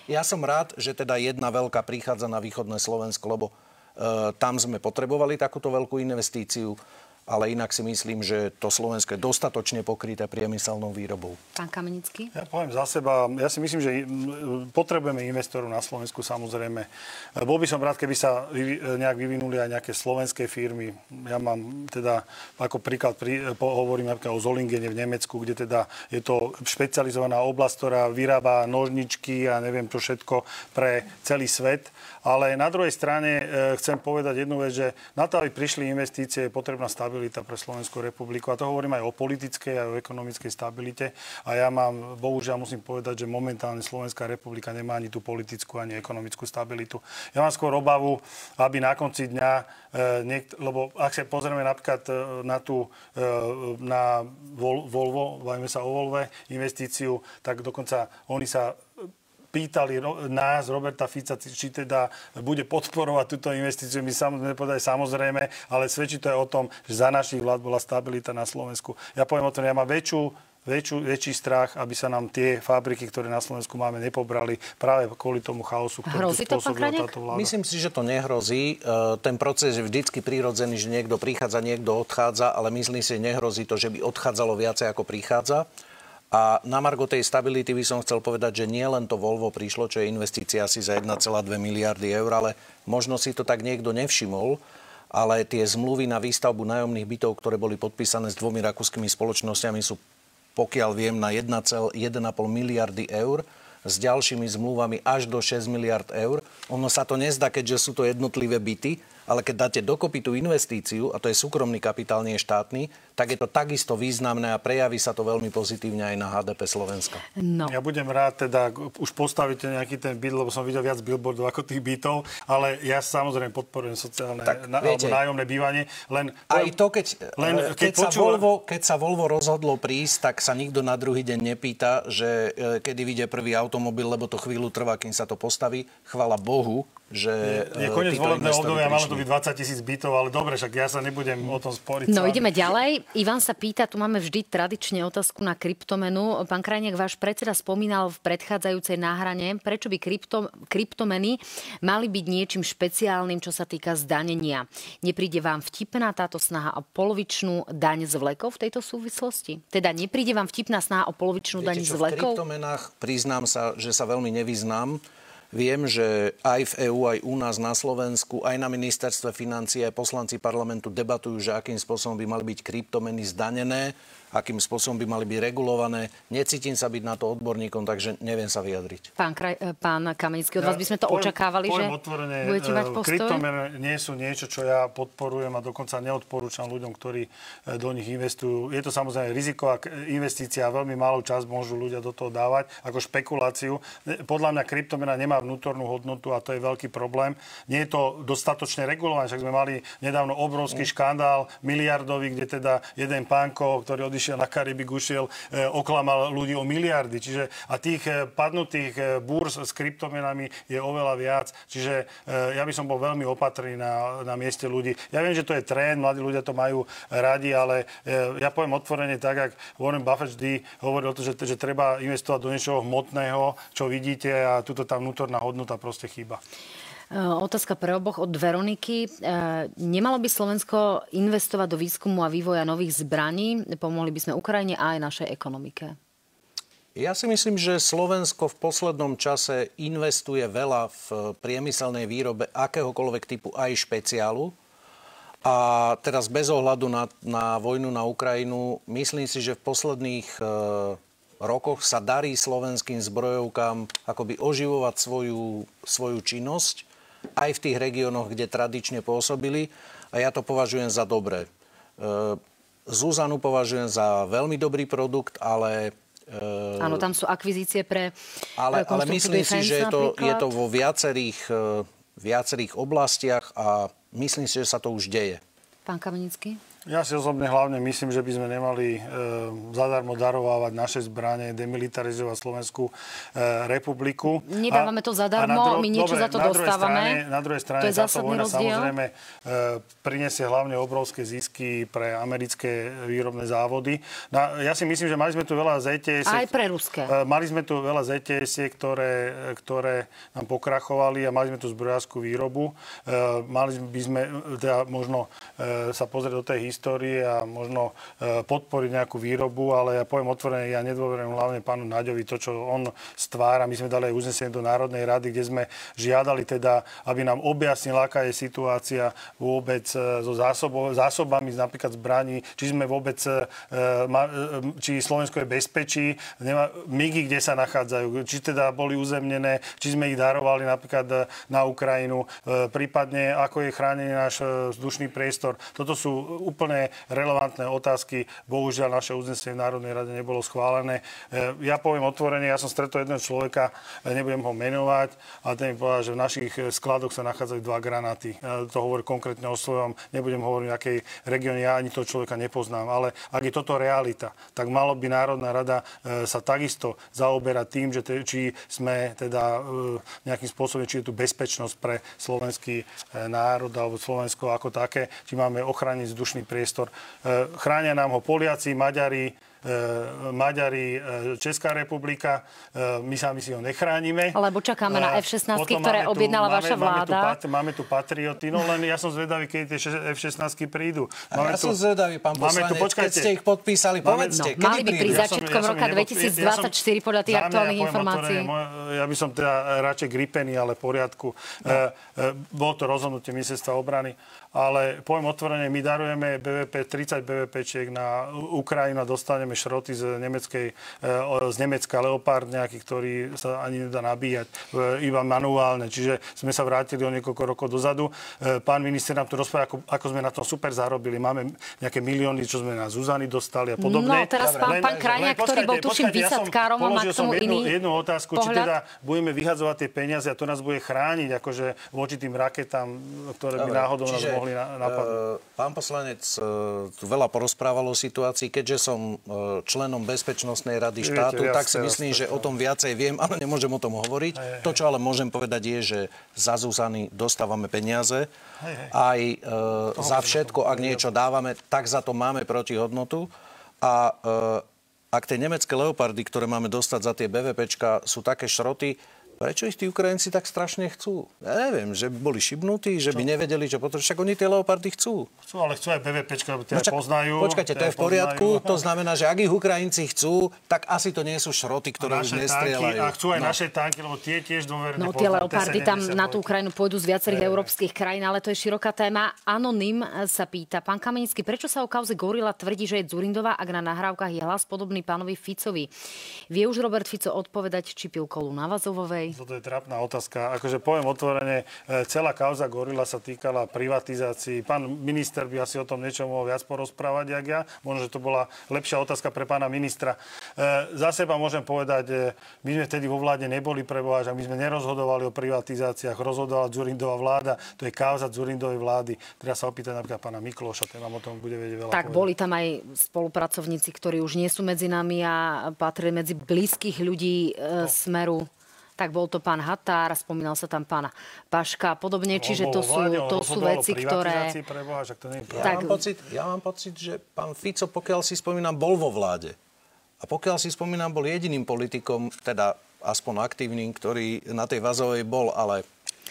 Ja som rád, že teda jedna veľká prichádza na východné Slovensko, lebo e, tam sme potrebovali takúto veľkú investíciu. ale inak si myslím, že to Slovensko je dostatočne pokryté priemyselnou výrobou. Pán Kamenický? Ja poviem za seba, ja si myslím, že potrebujeme investorov na Slovensku, samozrejme. Bol by som rád, keby sa nejak vyvinuli aj nejaké slovenské firmy. Ja mám teda, ako príklad, hovorím napríklad o Zolingene v Nemecku, kde teda je to špecializovaná oblasť, ktorá vyrába nožničky a neviem to všetko pre celý svet. Ale na druhej strane chcem povedať jednu vec, že na to, aby prišli investície, je potrebná stabilizácia pre Slovenskú republiku. A to hovorím aj o politickej, aj o ekonomickej stabilite. A ja mám, bohužiaľ musím povedať, že momentálne Slovenská republika nemá ani tú politickú, ani ekonomickú stabilitu. Ja mám skôr obavu, aby na konci dňa, niekt- lebo ak sa pozrieme napríklad na tú, na Vol- Volvo, bavíme sa o Volve, investíciu, tak dokonca oni sa pýtali nás, Roberta Fica, či teda bude podporovať túto investíciu. My samozrejme povedali samozrejme, ale svedčí to aj o tom, že za našich vlád bola stabilita na Slovensku. Ja poviem o tom, ja mám väčšiu, väčšiu, väčší strach, aby sa nám tie fabriky, ktoré na Slovensku máme, nepobrali práve kvôli tomu chaosu, ktorý tu spôsobila táto vláda. Myslím si, že to nehrozí. Ten proces je vždycky prírodzený, že niekto prichádza, niekto odchádza, ale myslím si, že nehrozí to, že by odchádzalo viacej ako prichádza. A na margo tej stability by som chcel povedať, že nie len to Volvo prišlo, čo je investícia asi za jeden celá dve miliardy eur, ale možno si to tak niekto nevšimol, ale tie zmluvy na výstavbu nájomných bytov, ktoré boli podpísané s dvomi rakúskymi spoločnosťami, sú, pokiaľ viem, na jeden celá jedna miliardy eur, s ďalšími zmluvami až do šesť miliard eur. Ono sa to nezdá, keďže sú to jednotlivé byty, ale keď dáte dokopy tú investíciu, a to je súkromný kapitál, nie štátny, tak je to takisto významné a prejaví sa to veľmi pozitívne aj na há dé pé Slovenska. No. Ja budem rád, teda už postavíte nejaký ten byt, lebo som videl viac billboardov ako tých bytov, ale ja samozrejme podporujem sociálne tak, na, viete, alebo nájomné bývanie. Len, aj to, keď, len, keď, keď, počul... sa Volvo, keď sa Volvo rozhodlo prísť, tak sa nikto na druhý deň nepýta, že e, kedy vyjde prvý automobil, lebo to chvíľu trvá, kým sa to postaví. Chvala Bohu, že je, je koniec volebného obdobia, malo to byť dvadsať tisíc bytov, ale dobre, však ja sa nebudem o tom sporiť. No ideme ďalej. Ivan sa pýta, tu máme vždy tradične otázku na kryptomenu. Pán Krajniak, váš predseda spomínal v predchádzajúcej náhrane, prečo by krypto, kryptomeny mali byť niečím špeciálnym, čo sa týka zdanenia. Nepríde vám vtipná táto snaha o polovičnú daň z vlekov v tejto súvislosti? Teda nepríde vám vtipná snaha o polovičnú Viete, daň čo, z vlekov? V kryptomenách priznám sa, že sa veľmi nevyznám. Viem, že aj v EÚ, aj u nás na Slovensku, aj na ministerstve financií, aj poslanci parlamentu debatujú, že akým spôsobom by mali byť kryptomeny zdanené, akým spôsobom by mali byť regulované. Necítim sa byť na to odborníkom, takže neviem sa vyjadriť. Pán, Kraj, pán Kamenický, od vás by sme to poviem, očakávali, poviem že otvorene, budete mať postoj? Kryptomeny nie sú niečo, čo ja podporujem a dokonca neodporúčam ľuďom, ktorí do nich investujú. Je to samozrejme riziková investícia a veľmi malú časť môžu ľudia do toho dávať ako špekuláciu. Podľa mňa kryptomena nemá vnútornú hodnotu a to je veľký problém. Nie je to dostatočne regulované, však sme mali nedávno obrovský škandál miliardový, kde teda jeden pánko, ktorý odišiel na Karibik, ušiel, e, oklamal ľudí o miliardy. Čiže a tých e, padnutých e, burs s kryptomenami je oveľa viac. Čiže e, ja by som bol veľmi opatrný na, na mieste ľudí. Ja viem, že to je trend, mladí ľudia to majú radi, ale e, ja poviem otvorene tak, ako Warren Buffett vždy hovoril o to, že, že treba investovať do niečoho hmotného, čo vidíte a tuto tá vnútorná hodnota proste chýba. Otázka pre oboch od Veroniky. Nemalo by Slovensko investovať do výskumu a vývoja nových zbraní? Pomohli by sme Ukrajine a aj našej ekonomike. Ja si myslím, že Slovensko v poslednom čase investuje veľa v priemyselnej výrobe akéhokoľvek typu, aj špeciálu. A teraz bez ohľadu na, na vojnu na Ukrajinu, myslím si, že v posledných rokoch sa darí slovenským zbrojovkám akoby oživovať svoju, svoju činnosť aj v tých regiónoch, kde tradične pôsobili. A ja to považujem za dobré. Zuzanu považujem za veľmi dobrý produkt, ale... Áno, tam sú akvizície pre... Ale, ale myslím si, že je to, je to vo viacerých, viacerých oblastiach a myslím si, že sa to už deje. Pán Kamenický? Ja si osobne hlavne myslím, že by sme nemali e, zadarmo darovávať naše zbrane, demilitarizovať Slovenskú e, republiku. Nedávame to zadarmo, dru- my niečo dobre, za to na dostávame. Strane, na druhej strane táto vojna samozrejme e, prinesie hlavne obrovské zisky pre americké výrobné závody. Na, ja si myslím, že mali sme tu veľa zet té es. Aj pre ruské. E, mali sme tu veľa zet té es, ktoré, ktoré nám pokrachovali a mali sme tu zbrojárskú výrobu. E, mali by sme teda možno e, sa pozrieť do tej histórie a možno podporiť nejakú výrobu, ale ja poviem otvorene, ja nedôverujem hlavne pánu Naďovi to, čo on stvára. My sme dali aj uznesenie do Národnej rady, kde sme žiadali teda, aby nám objasnil, aká je situácia vôbec so zásobami, zásobami napríklad zbraní, či sme vôbec, či Slovensko je bezpečí, nemá migy, kde sa nachádzajú, či teda boli uzemnené, či sme ich darovali napríklad na Ukrajinu, prípadne ako je chránený náš vzdušný priestor. Toto sú úplne relevantné otázky. Bohužiaľ, naše uznesenie v Národnej rade nebolo schválené. Ja poviem otvorene, ja som stretol jedného človeka, nebudem ho menovať, a ten mi povedal, že v našich skladoch sa nachádzajú dva granáty. Ja to hovorím konkrétne o svojom, nebudem hovoriť v akej regióne, ja ani toho človeka nepoznám, ale ak je toto realita, tak malo by Národná rada sa takisto zaoberať tým, že te, či sme teda nejakým spôsobom, či je tu bezpečnosť pre slovenský národ alebo Slovensko ako také, či máme ochrániť vzdušný priestor. Chránia nám ho Poliaci, Maďari, Maďari, Česká republika, my sami si ho nechránime. Lebo čakáme na F šestnásť, ktoré objednala máme, vaša vláda. Máme tu, máme tu patrioty, no len ja som zvedavý, keď tie F šestnásť prídu. Máme ja tu, som zvedavý, pán poslanec, keď ste ich podpísali, povedzte, no, mali by prísť začiatkom ja roka dvetisícdvadsaťštyri, ja som, podľa tých aktuálnych ja informácií. Ktoré, ja by som teda radšej gripený, ale v poriadku. No. E, e, bolo to rozhodnutie ministerstva obrany. Ale poviem otvorene, my darujeme bé vé pé, tridsať bé vé péčiek na Ukrajinu a dostaneme šroty z, nemeckej, z Nemecka, Leopard nejaký, ktorý sa ani nedá nabíjať, iba manuálne. Čiže sme sa vrátili o niekoľko rokov dozadu. Pán minister nám tu rozpráva, ako, ako sme na tom super zarobili. Máme nejaké milióny, čo sme na Zuzany dostali a podobne. No teraz pán, pán Krajniak, ktorý bol tuším výsadkárom, ja má k tomu jednu, iný jednu otázku, pohľad? Či teda budeme vyhadzovať tie peniaze a to nás bude chrániť akože voči tým raketám, ktoré by Dobre, náhodou čiže... nás mohli napadnúť. Uh, pán poslanec, uh, tu veľa porozprávalo o situácii, keďže som uh, členom Bezpečnostnej rady Viete, štátu, ja tak si myslím, že o tom viacej viem, ale nemôžem o tom hovoriť. Hej, hej. To, čo ale môžem povedať, je, že za Zuzany dostávame peniaze. Hej, hej. Aj uh, za všetko, ak niečo dávame, tak za to máme protihodnotu. A uh, ak tie nemecké Leopardy, ktoré máme dostať za tie bé vé péčka, sú také šroty, prečo ich tí Ukrajinci tak strašne chcú? Ja neviem, že by boli šibnutí, že čo? By nevedeli, čo potrebujú. Však oni tie Leopardy chcú. Chcú, ale chcú aj bé vé péčka, lebo tie no, poznajú. Počkajte, to je v poriadku. Poznajú. To znamená, že ak ich Ukrajinci chcú, tak asi to nie sú šroty, ktoré už nestrieľajú. A chcú aj no. naše tanky, lebo tie tiež dôverne. No tie Leopardy tam na tú Ukrajinu pôjdu z viacerých európskych krajín, ale to je široká téma. Anonym sa pýta. Pán Kamenický, prečo sa o kauze Gorila tvrdí, že je Dzurindová, ak na nahrávkach je hlas podobný pánovi Ficovi? Vie už Robert Fico odpovedať, či pil kolu na Vazovovej? Toto je trápna otázka. Akože poviem otvorene, celá kauza Gorila sa týkala privatizácií. Pán minister by asi o tom niečo mohol viac porozprávať, jak ja. Možno, že to bola lepšia otázka pre pána ministra. E, za seba môžem povedať, my sme vtedy vo vláde neboli preboháč a my sme nerozhodovali o privatizáciách. Rozhodovala Dzurindová vláda. To je kauza Dzurindovej vlády. Treba sa opýtať napríklad pána Mikloša, ten vám o tom bude vedieť veľa. Tak povedať. Boli tam aj spolupracovníci, ktorí už nie sú medzi nami a patrili medzi blízkych ľudí e, no. Smeru. Tak bol to pán Határ, spomínal sa tam pána Paška a podobne. Čiže to sú, to sú veci, ktoré... Preboha, to nie je tak... ja, mám pocit, ja mám pocit, že pán Fico, pokiaľ si spomínam, bol vo vláde. A pokiaľ si spomínam, bol jediným politikom, teda aspoň aktívnym, ktorý na tej Vazovej bol, ale...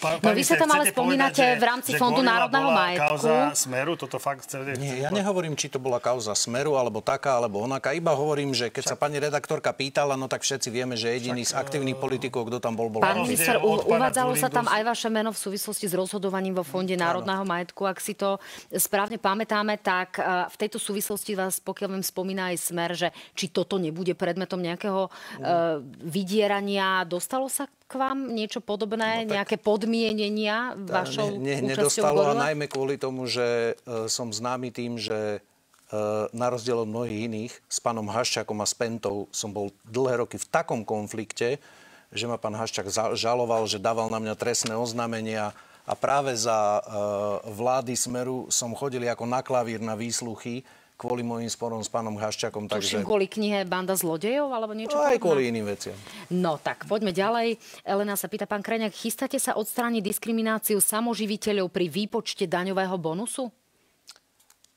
Pán, no vy sa tam ale spomínate povedať, že, v rámci Fondu národného majetku. Kauza Smeru, toto fakt chcete... Nie, ja nehovorím, či to bola kauza Smeru, alebo taká, alebo onaká. Iba hovorím, že keď však sa pani redaktorka pýtala, no tak všetci vieme, že jediný však, z aktívnych politikov, kto tam bol, bol... Pán minister, uvádzalo sa tam aj vaše meno v súvislosti s rozhodovaním vo Fonde národného majetku. Ak si to správne pamätáme, tak v tejto súvislosti vás, pokiaľ viem, spomína aj Smer, že či toto nebude predmetom nejakého uh, vydierania. Dostalo sa k vám niečo podobné, no, nejaké podmienenia vašou ne, ne, účasťou v Gorila? Nedostalo, a najmä kvôli tomu, že e, som známy tým, že e, na rozdiel od mnohých iných s pánom Haščákom a s Pentou som bol dlhé roky v takom konflikte, že ma pán Haščák za, žaloval, že dával na mňa trestné oznámenia a práve za e, vlády Smeru som chodil ako na klavír na výsluchy kvôli môjim sporom s pánom Haščákom. Tuším, takže... kvôli knihe Banda zlodejov alebo niečo podobné? No, aj kvôli iným veciam. No tak, poďme ďalej. Elena sa pýta, pán Krajniak, chystáte sa odstrániť diskrimináciu samoživiteľov pri výpočte daňového bonusu?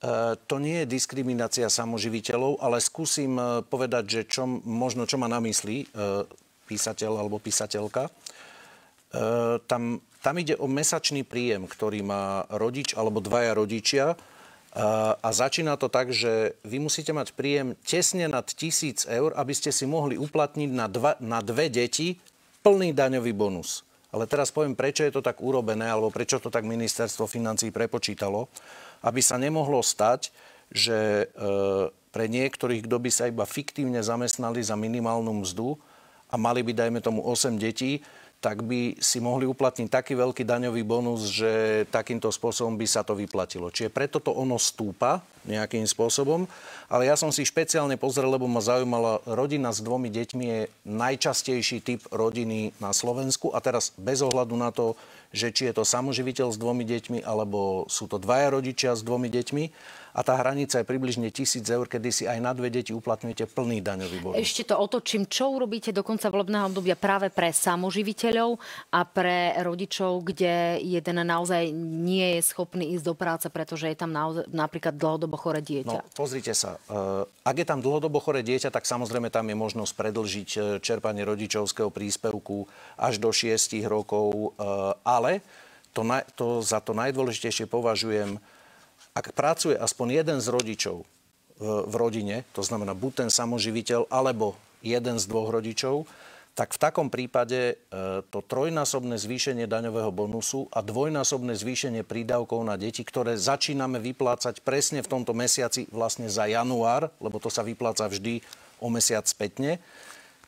E, to nie je diskriminácia samoživiteľov, ale skúsim povedať, že čo, možno čo má na mysli e, písateľ alebo písateľka. E, tam, tam ide o mesačný príjem, ktorý má rodič alebo dvaja rodičia. A začína to tak, že vy musíte mať príjem tesne nad tisíc eur, aby ste si mohli uplatniť na, dva, na dve deti plný daňový bonus. Ale teraz poviem, prečo je to tak urobené, alebo prečo to tak ministerstvo financií prepočítalo, aby sa nemohlo stať, že e, pre niektorých, kto by sa iba fiktívne zamestnali za minimálnu mzdu a mali by, dajme tomu, osem detí, tak by si mohli uplatniť taký veľký daňový bonus, že takýmto spôsobom by sa to vyplatilo. Čiže preto to ono stúpa nejakým spôsobom. Ale ja som si špeciálne pozrel, lebo ma zaujímala, rodina s dvomi deťmi je najčastejší typ rodiny na Slovensku. A teraz bez ohľadu na to, že či je to samoživiteľ s dvomi deťmi, alebo sú to dvaja rodičia s dvomi deťmi. A tá hranica je približne tisíc eur, kedy si aj na dve deti uplatňujete plný daňový bonus. Ešte to otočím. Čo urobíte do konca volebného obdobia práve pre samoživiteľov a pre rodičov, kde jeden naozaj nie je schopný ísť do práce, pretože je tam naozaj, napríklad dlhodobo choré dieťa? No, pozrite sa. Ak je tam dlhodobo choré dieťa, tak samozrejme tam je možnosť predĺžiť čerpanie rodičovského príspevku až do šiestich rokov. Ale to, to za to najdôležitejšie považujem, ak pracuje aspoň jeden z rodičov v, v rodine, to znamená buď ten samoživiteľ, alebo jeden z dvoch rodičov, tak v takom prípade e, to trojnásobné zvýšenie daňového bonusu a dvojnásobné zvýšenie prídavkov na deti, ktoré začíname vyplácať presne v tomto mesiaci, vlastne za január, lebo to sa vypláca vždy o mesiac spätne,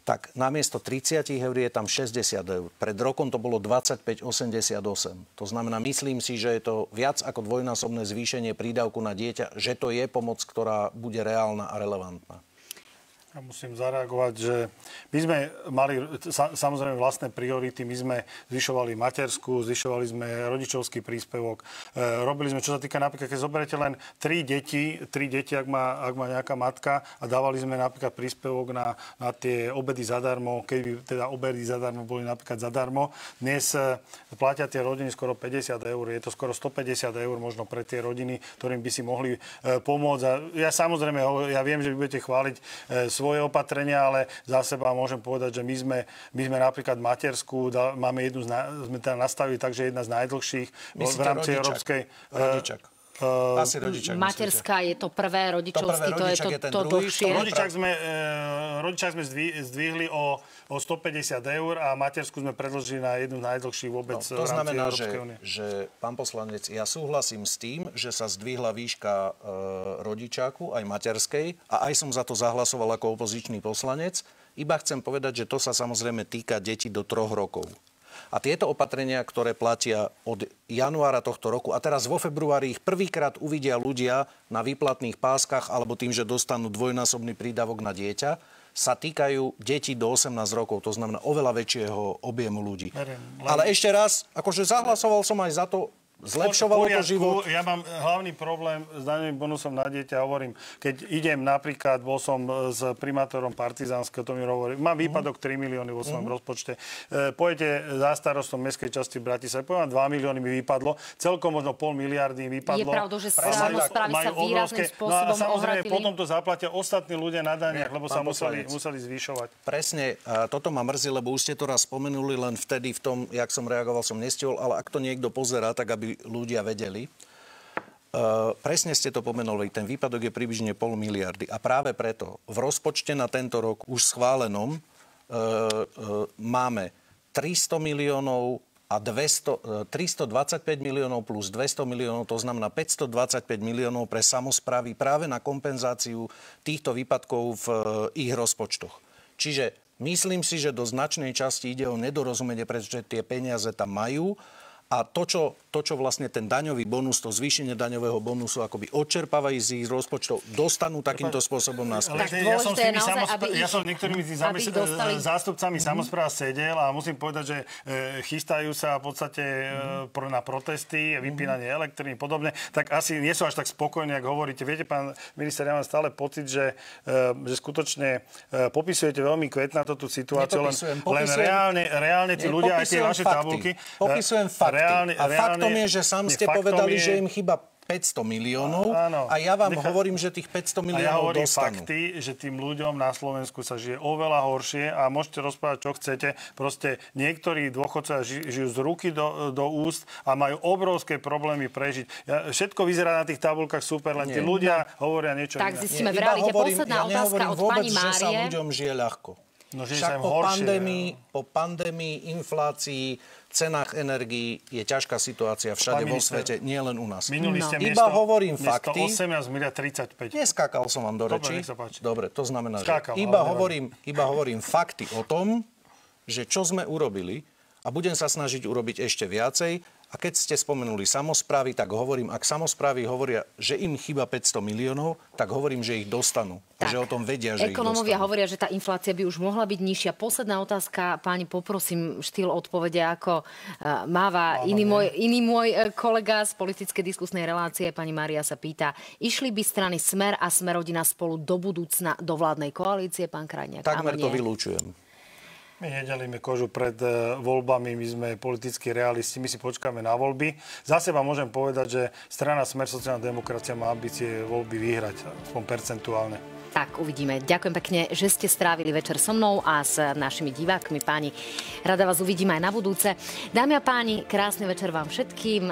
tak namiesto tridsať eur je tam šesťdesiat eur. Pred rokom to bolo dvadsaťpäť osemdesiatosem. To znamená, myslím si, že je to viac ako dvojnásobné zvýšenie prídavku na dieťa, že to je pomoc, ktorá bude reálna a relevantná. Ja musím zareagovať, že my sme mali samozrejme vlastné priority. My sme zvyšovali materskú, zvyšovali sme rodičovský príspevok. Robili sme, čo sa týka napríklad, keď zoberiete len tri deti, tri deti, ak má, ak má nejaká matka, a dávali sme napríklad príspevok na, na tie obedy zadarmo, keby teda obedy zadarmo boli napríklad zadarmo. Dnes platia tie rodiny skoro päťdesiat eur, je to skoro stopäťdesiat eur možno pre tie rodiny, ktorým by si mohli pomôcť. A ja samozrejme, ja viem, že vy budete chváliť svoj svoje opatrenia, ale za seba môžem povedať, že my sme, my sme napríklad materskú, máme jednu z na, sme teda nastavili tak, že jedna z najdlhších v rámci rodičak, európskej... Rodičak. Uh, Asi rodičak. Materská myslíte. Je to prvé, rodičovský, to, prvé, to je to, to dlhšie. Rodičak sme, e, rodičak sme zdvihli o, o stopäťdesiat eur a matersku sme predĺžili na jednu z najdlhších vôbec no, v rámci znamená, Európskej únie. To znamená, že, pán poslanec, ja súhlasím s tým, že sa zdvihla výška e, rodičáku, aj materskej, a aj som za to zahlasoval ako opozičný poslanec. Iba chcem povedať, že to sa samozrejme týka detí do troch rokov. A tieto opatrenia, ktoré platia od januára tohto roku, a teraz vo februári ich prvýkrát uvidia ľudia na výplatných páskach alebo tým, že dostanú dvojnásobný prídavok na dieťa, sa týkajú detí do osemnásť rokov. To znamená oveľa väčšieho objemu ľudí. Ale ešte raz, akože zahlasoval som aj za to, zlepšovalo to život. Ja mám hlavný problém s daňovým bonusom na dieťa. Hovorím, keď idem napríklad, bol som s primátorom Partizánskeho, to mi hovorí, mám výpadok tri milióny vo svojom uh-huh. rozpočte. E, pojete za starostom mestskej časti Bratislava, poviem, dva milióny mi vypadlo, celkom možno pol miliardy mi vypadlo. Je pravda, že samosprávy sa výrazným spôsobom no, samozrejme, ohratili. Potom to zaplatia ostatní ľudia na daniach, lebo sa museli, museli zvyšovať. Presne, toto ma mrzí, lebo už ste to raz spomenuli, len vtedy v tom, jak som reagoval, som nestihol, ale ak to niekto pozerá, tak aby ľudia vedeli. Uh, presne ste to pomenovali, ten výpadok je približne pol miliardy. A práve preto v rozpočte na tento rok už schválenom uh, uh, máme tristo miliónov a dvesto, uh, tristodvadsaťpäť miliónov plus dvesto miliónov, to znamená päťstodvadsaťpäť miliónov pre samosprávy práve na kompenzáciu týchto výpadkov v uh, ich rozpočtoch. Čiže myslím si, že do značnej časti ide o nedorozumenie, pretože tie peniaze tam majú. A to čo, to, čo vlastne ten daňový bonus, to zvýšenie daňového bonusu akoby odčerpávajú z ich rozpočtov, dostanú takýmto spôsobom na stôl. Ja som s tými samozpr- ich, ja som niektorými z dostali... zástupcami mm-hmm. samospráv sedel a musím povedať, že e, chystajú sa v podstate mm-hmm. e, na protesty, vypínanie mm-hmm. elektriny a podobne. Tak asi nie sú až tak spokojní, ak hovoríte. Viete, pán minister, ja mám stále pocit, že, e, že skutočne e, popisujete veľmi kvetnato tú situáciu. Len, popisujem, len reálne, reálne tí ľudia, aj tie vaše tabulky. Popisujem fakty. Reálne, a reálne, faktom je, že sám ste povedali, je, že im chyba päťsto miliónov a, a ja vám Nechá... hovorím, že tých päťsto miliónov dostanú. A ja hovorím fakty, že tým ľuďom na Slovensku sa žije oveľa horšie a môžete rozprávať, čo chcete. Proste niektorí dôchodcovia žijú z ruky do, do úst a majú obrovské problémy prežiť. Ja, všetko vyzerá na tých tabuľkách super, len tí ľudia no. hovoria niečo iné. Tak si sme vrali, je posledná ja otázka od vôbec, pani Márie. Ja nehovorím vôbec, že sa ľuďom žije ľahko. No, Však po horšie, pandémii, ja. po pandémii, inflácii, cenách energií je ťažká situácia všade vo svete, nie len u nás. Minuli ste no. miesto, Iba hovorím fakty. osemnásť miliárd tridsaťpäť Neskákal som vám do rečí. Dobre, to znamená, Skákal, že iba hovorím, iba hovorím fakty o tom, že čo sme urobili a budem sa snažiť urobiť ešte viacej. A keď ste spomenuli samosprávy, tak hovorím, ak samosprávy hovoria, že im chýba päťsto miliónov, tak hovorím, že ich dostanú. Tak. Že o tom vedia, že ekonomovia hovoria, že tá inflácia by už mohla byť nižšia. Posledná otázka, páni, poprosím štýl odpovede, ako uh, máva no, iný, no, môj, iný môj uh, kolega z politickej diskusnej relácie. Pani Mária sa pýta, išli by strany Smer a Smerodina spolu do budúcna do vládnej koalície, pán Krajniak? Takmer to vylúčujem. My nedelíme kožu pred voľbami, my sme politickí realisti, my si počkáme na voľby. Za seba môžem povedať, že strana Smer sociálna demokracia má ambície voľby vyhrať, aspoň percentuálne. Tak, uvidíme. Ďakujem pekne, že ste strávili večer so mnou a s našimi divákmi, páni. Rada vás uvidíme aj na budúce. Dámy a páni, krásny večer vám všetkým.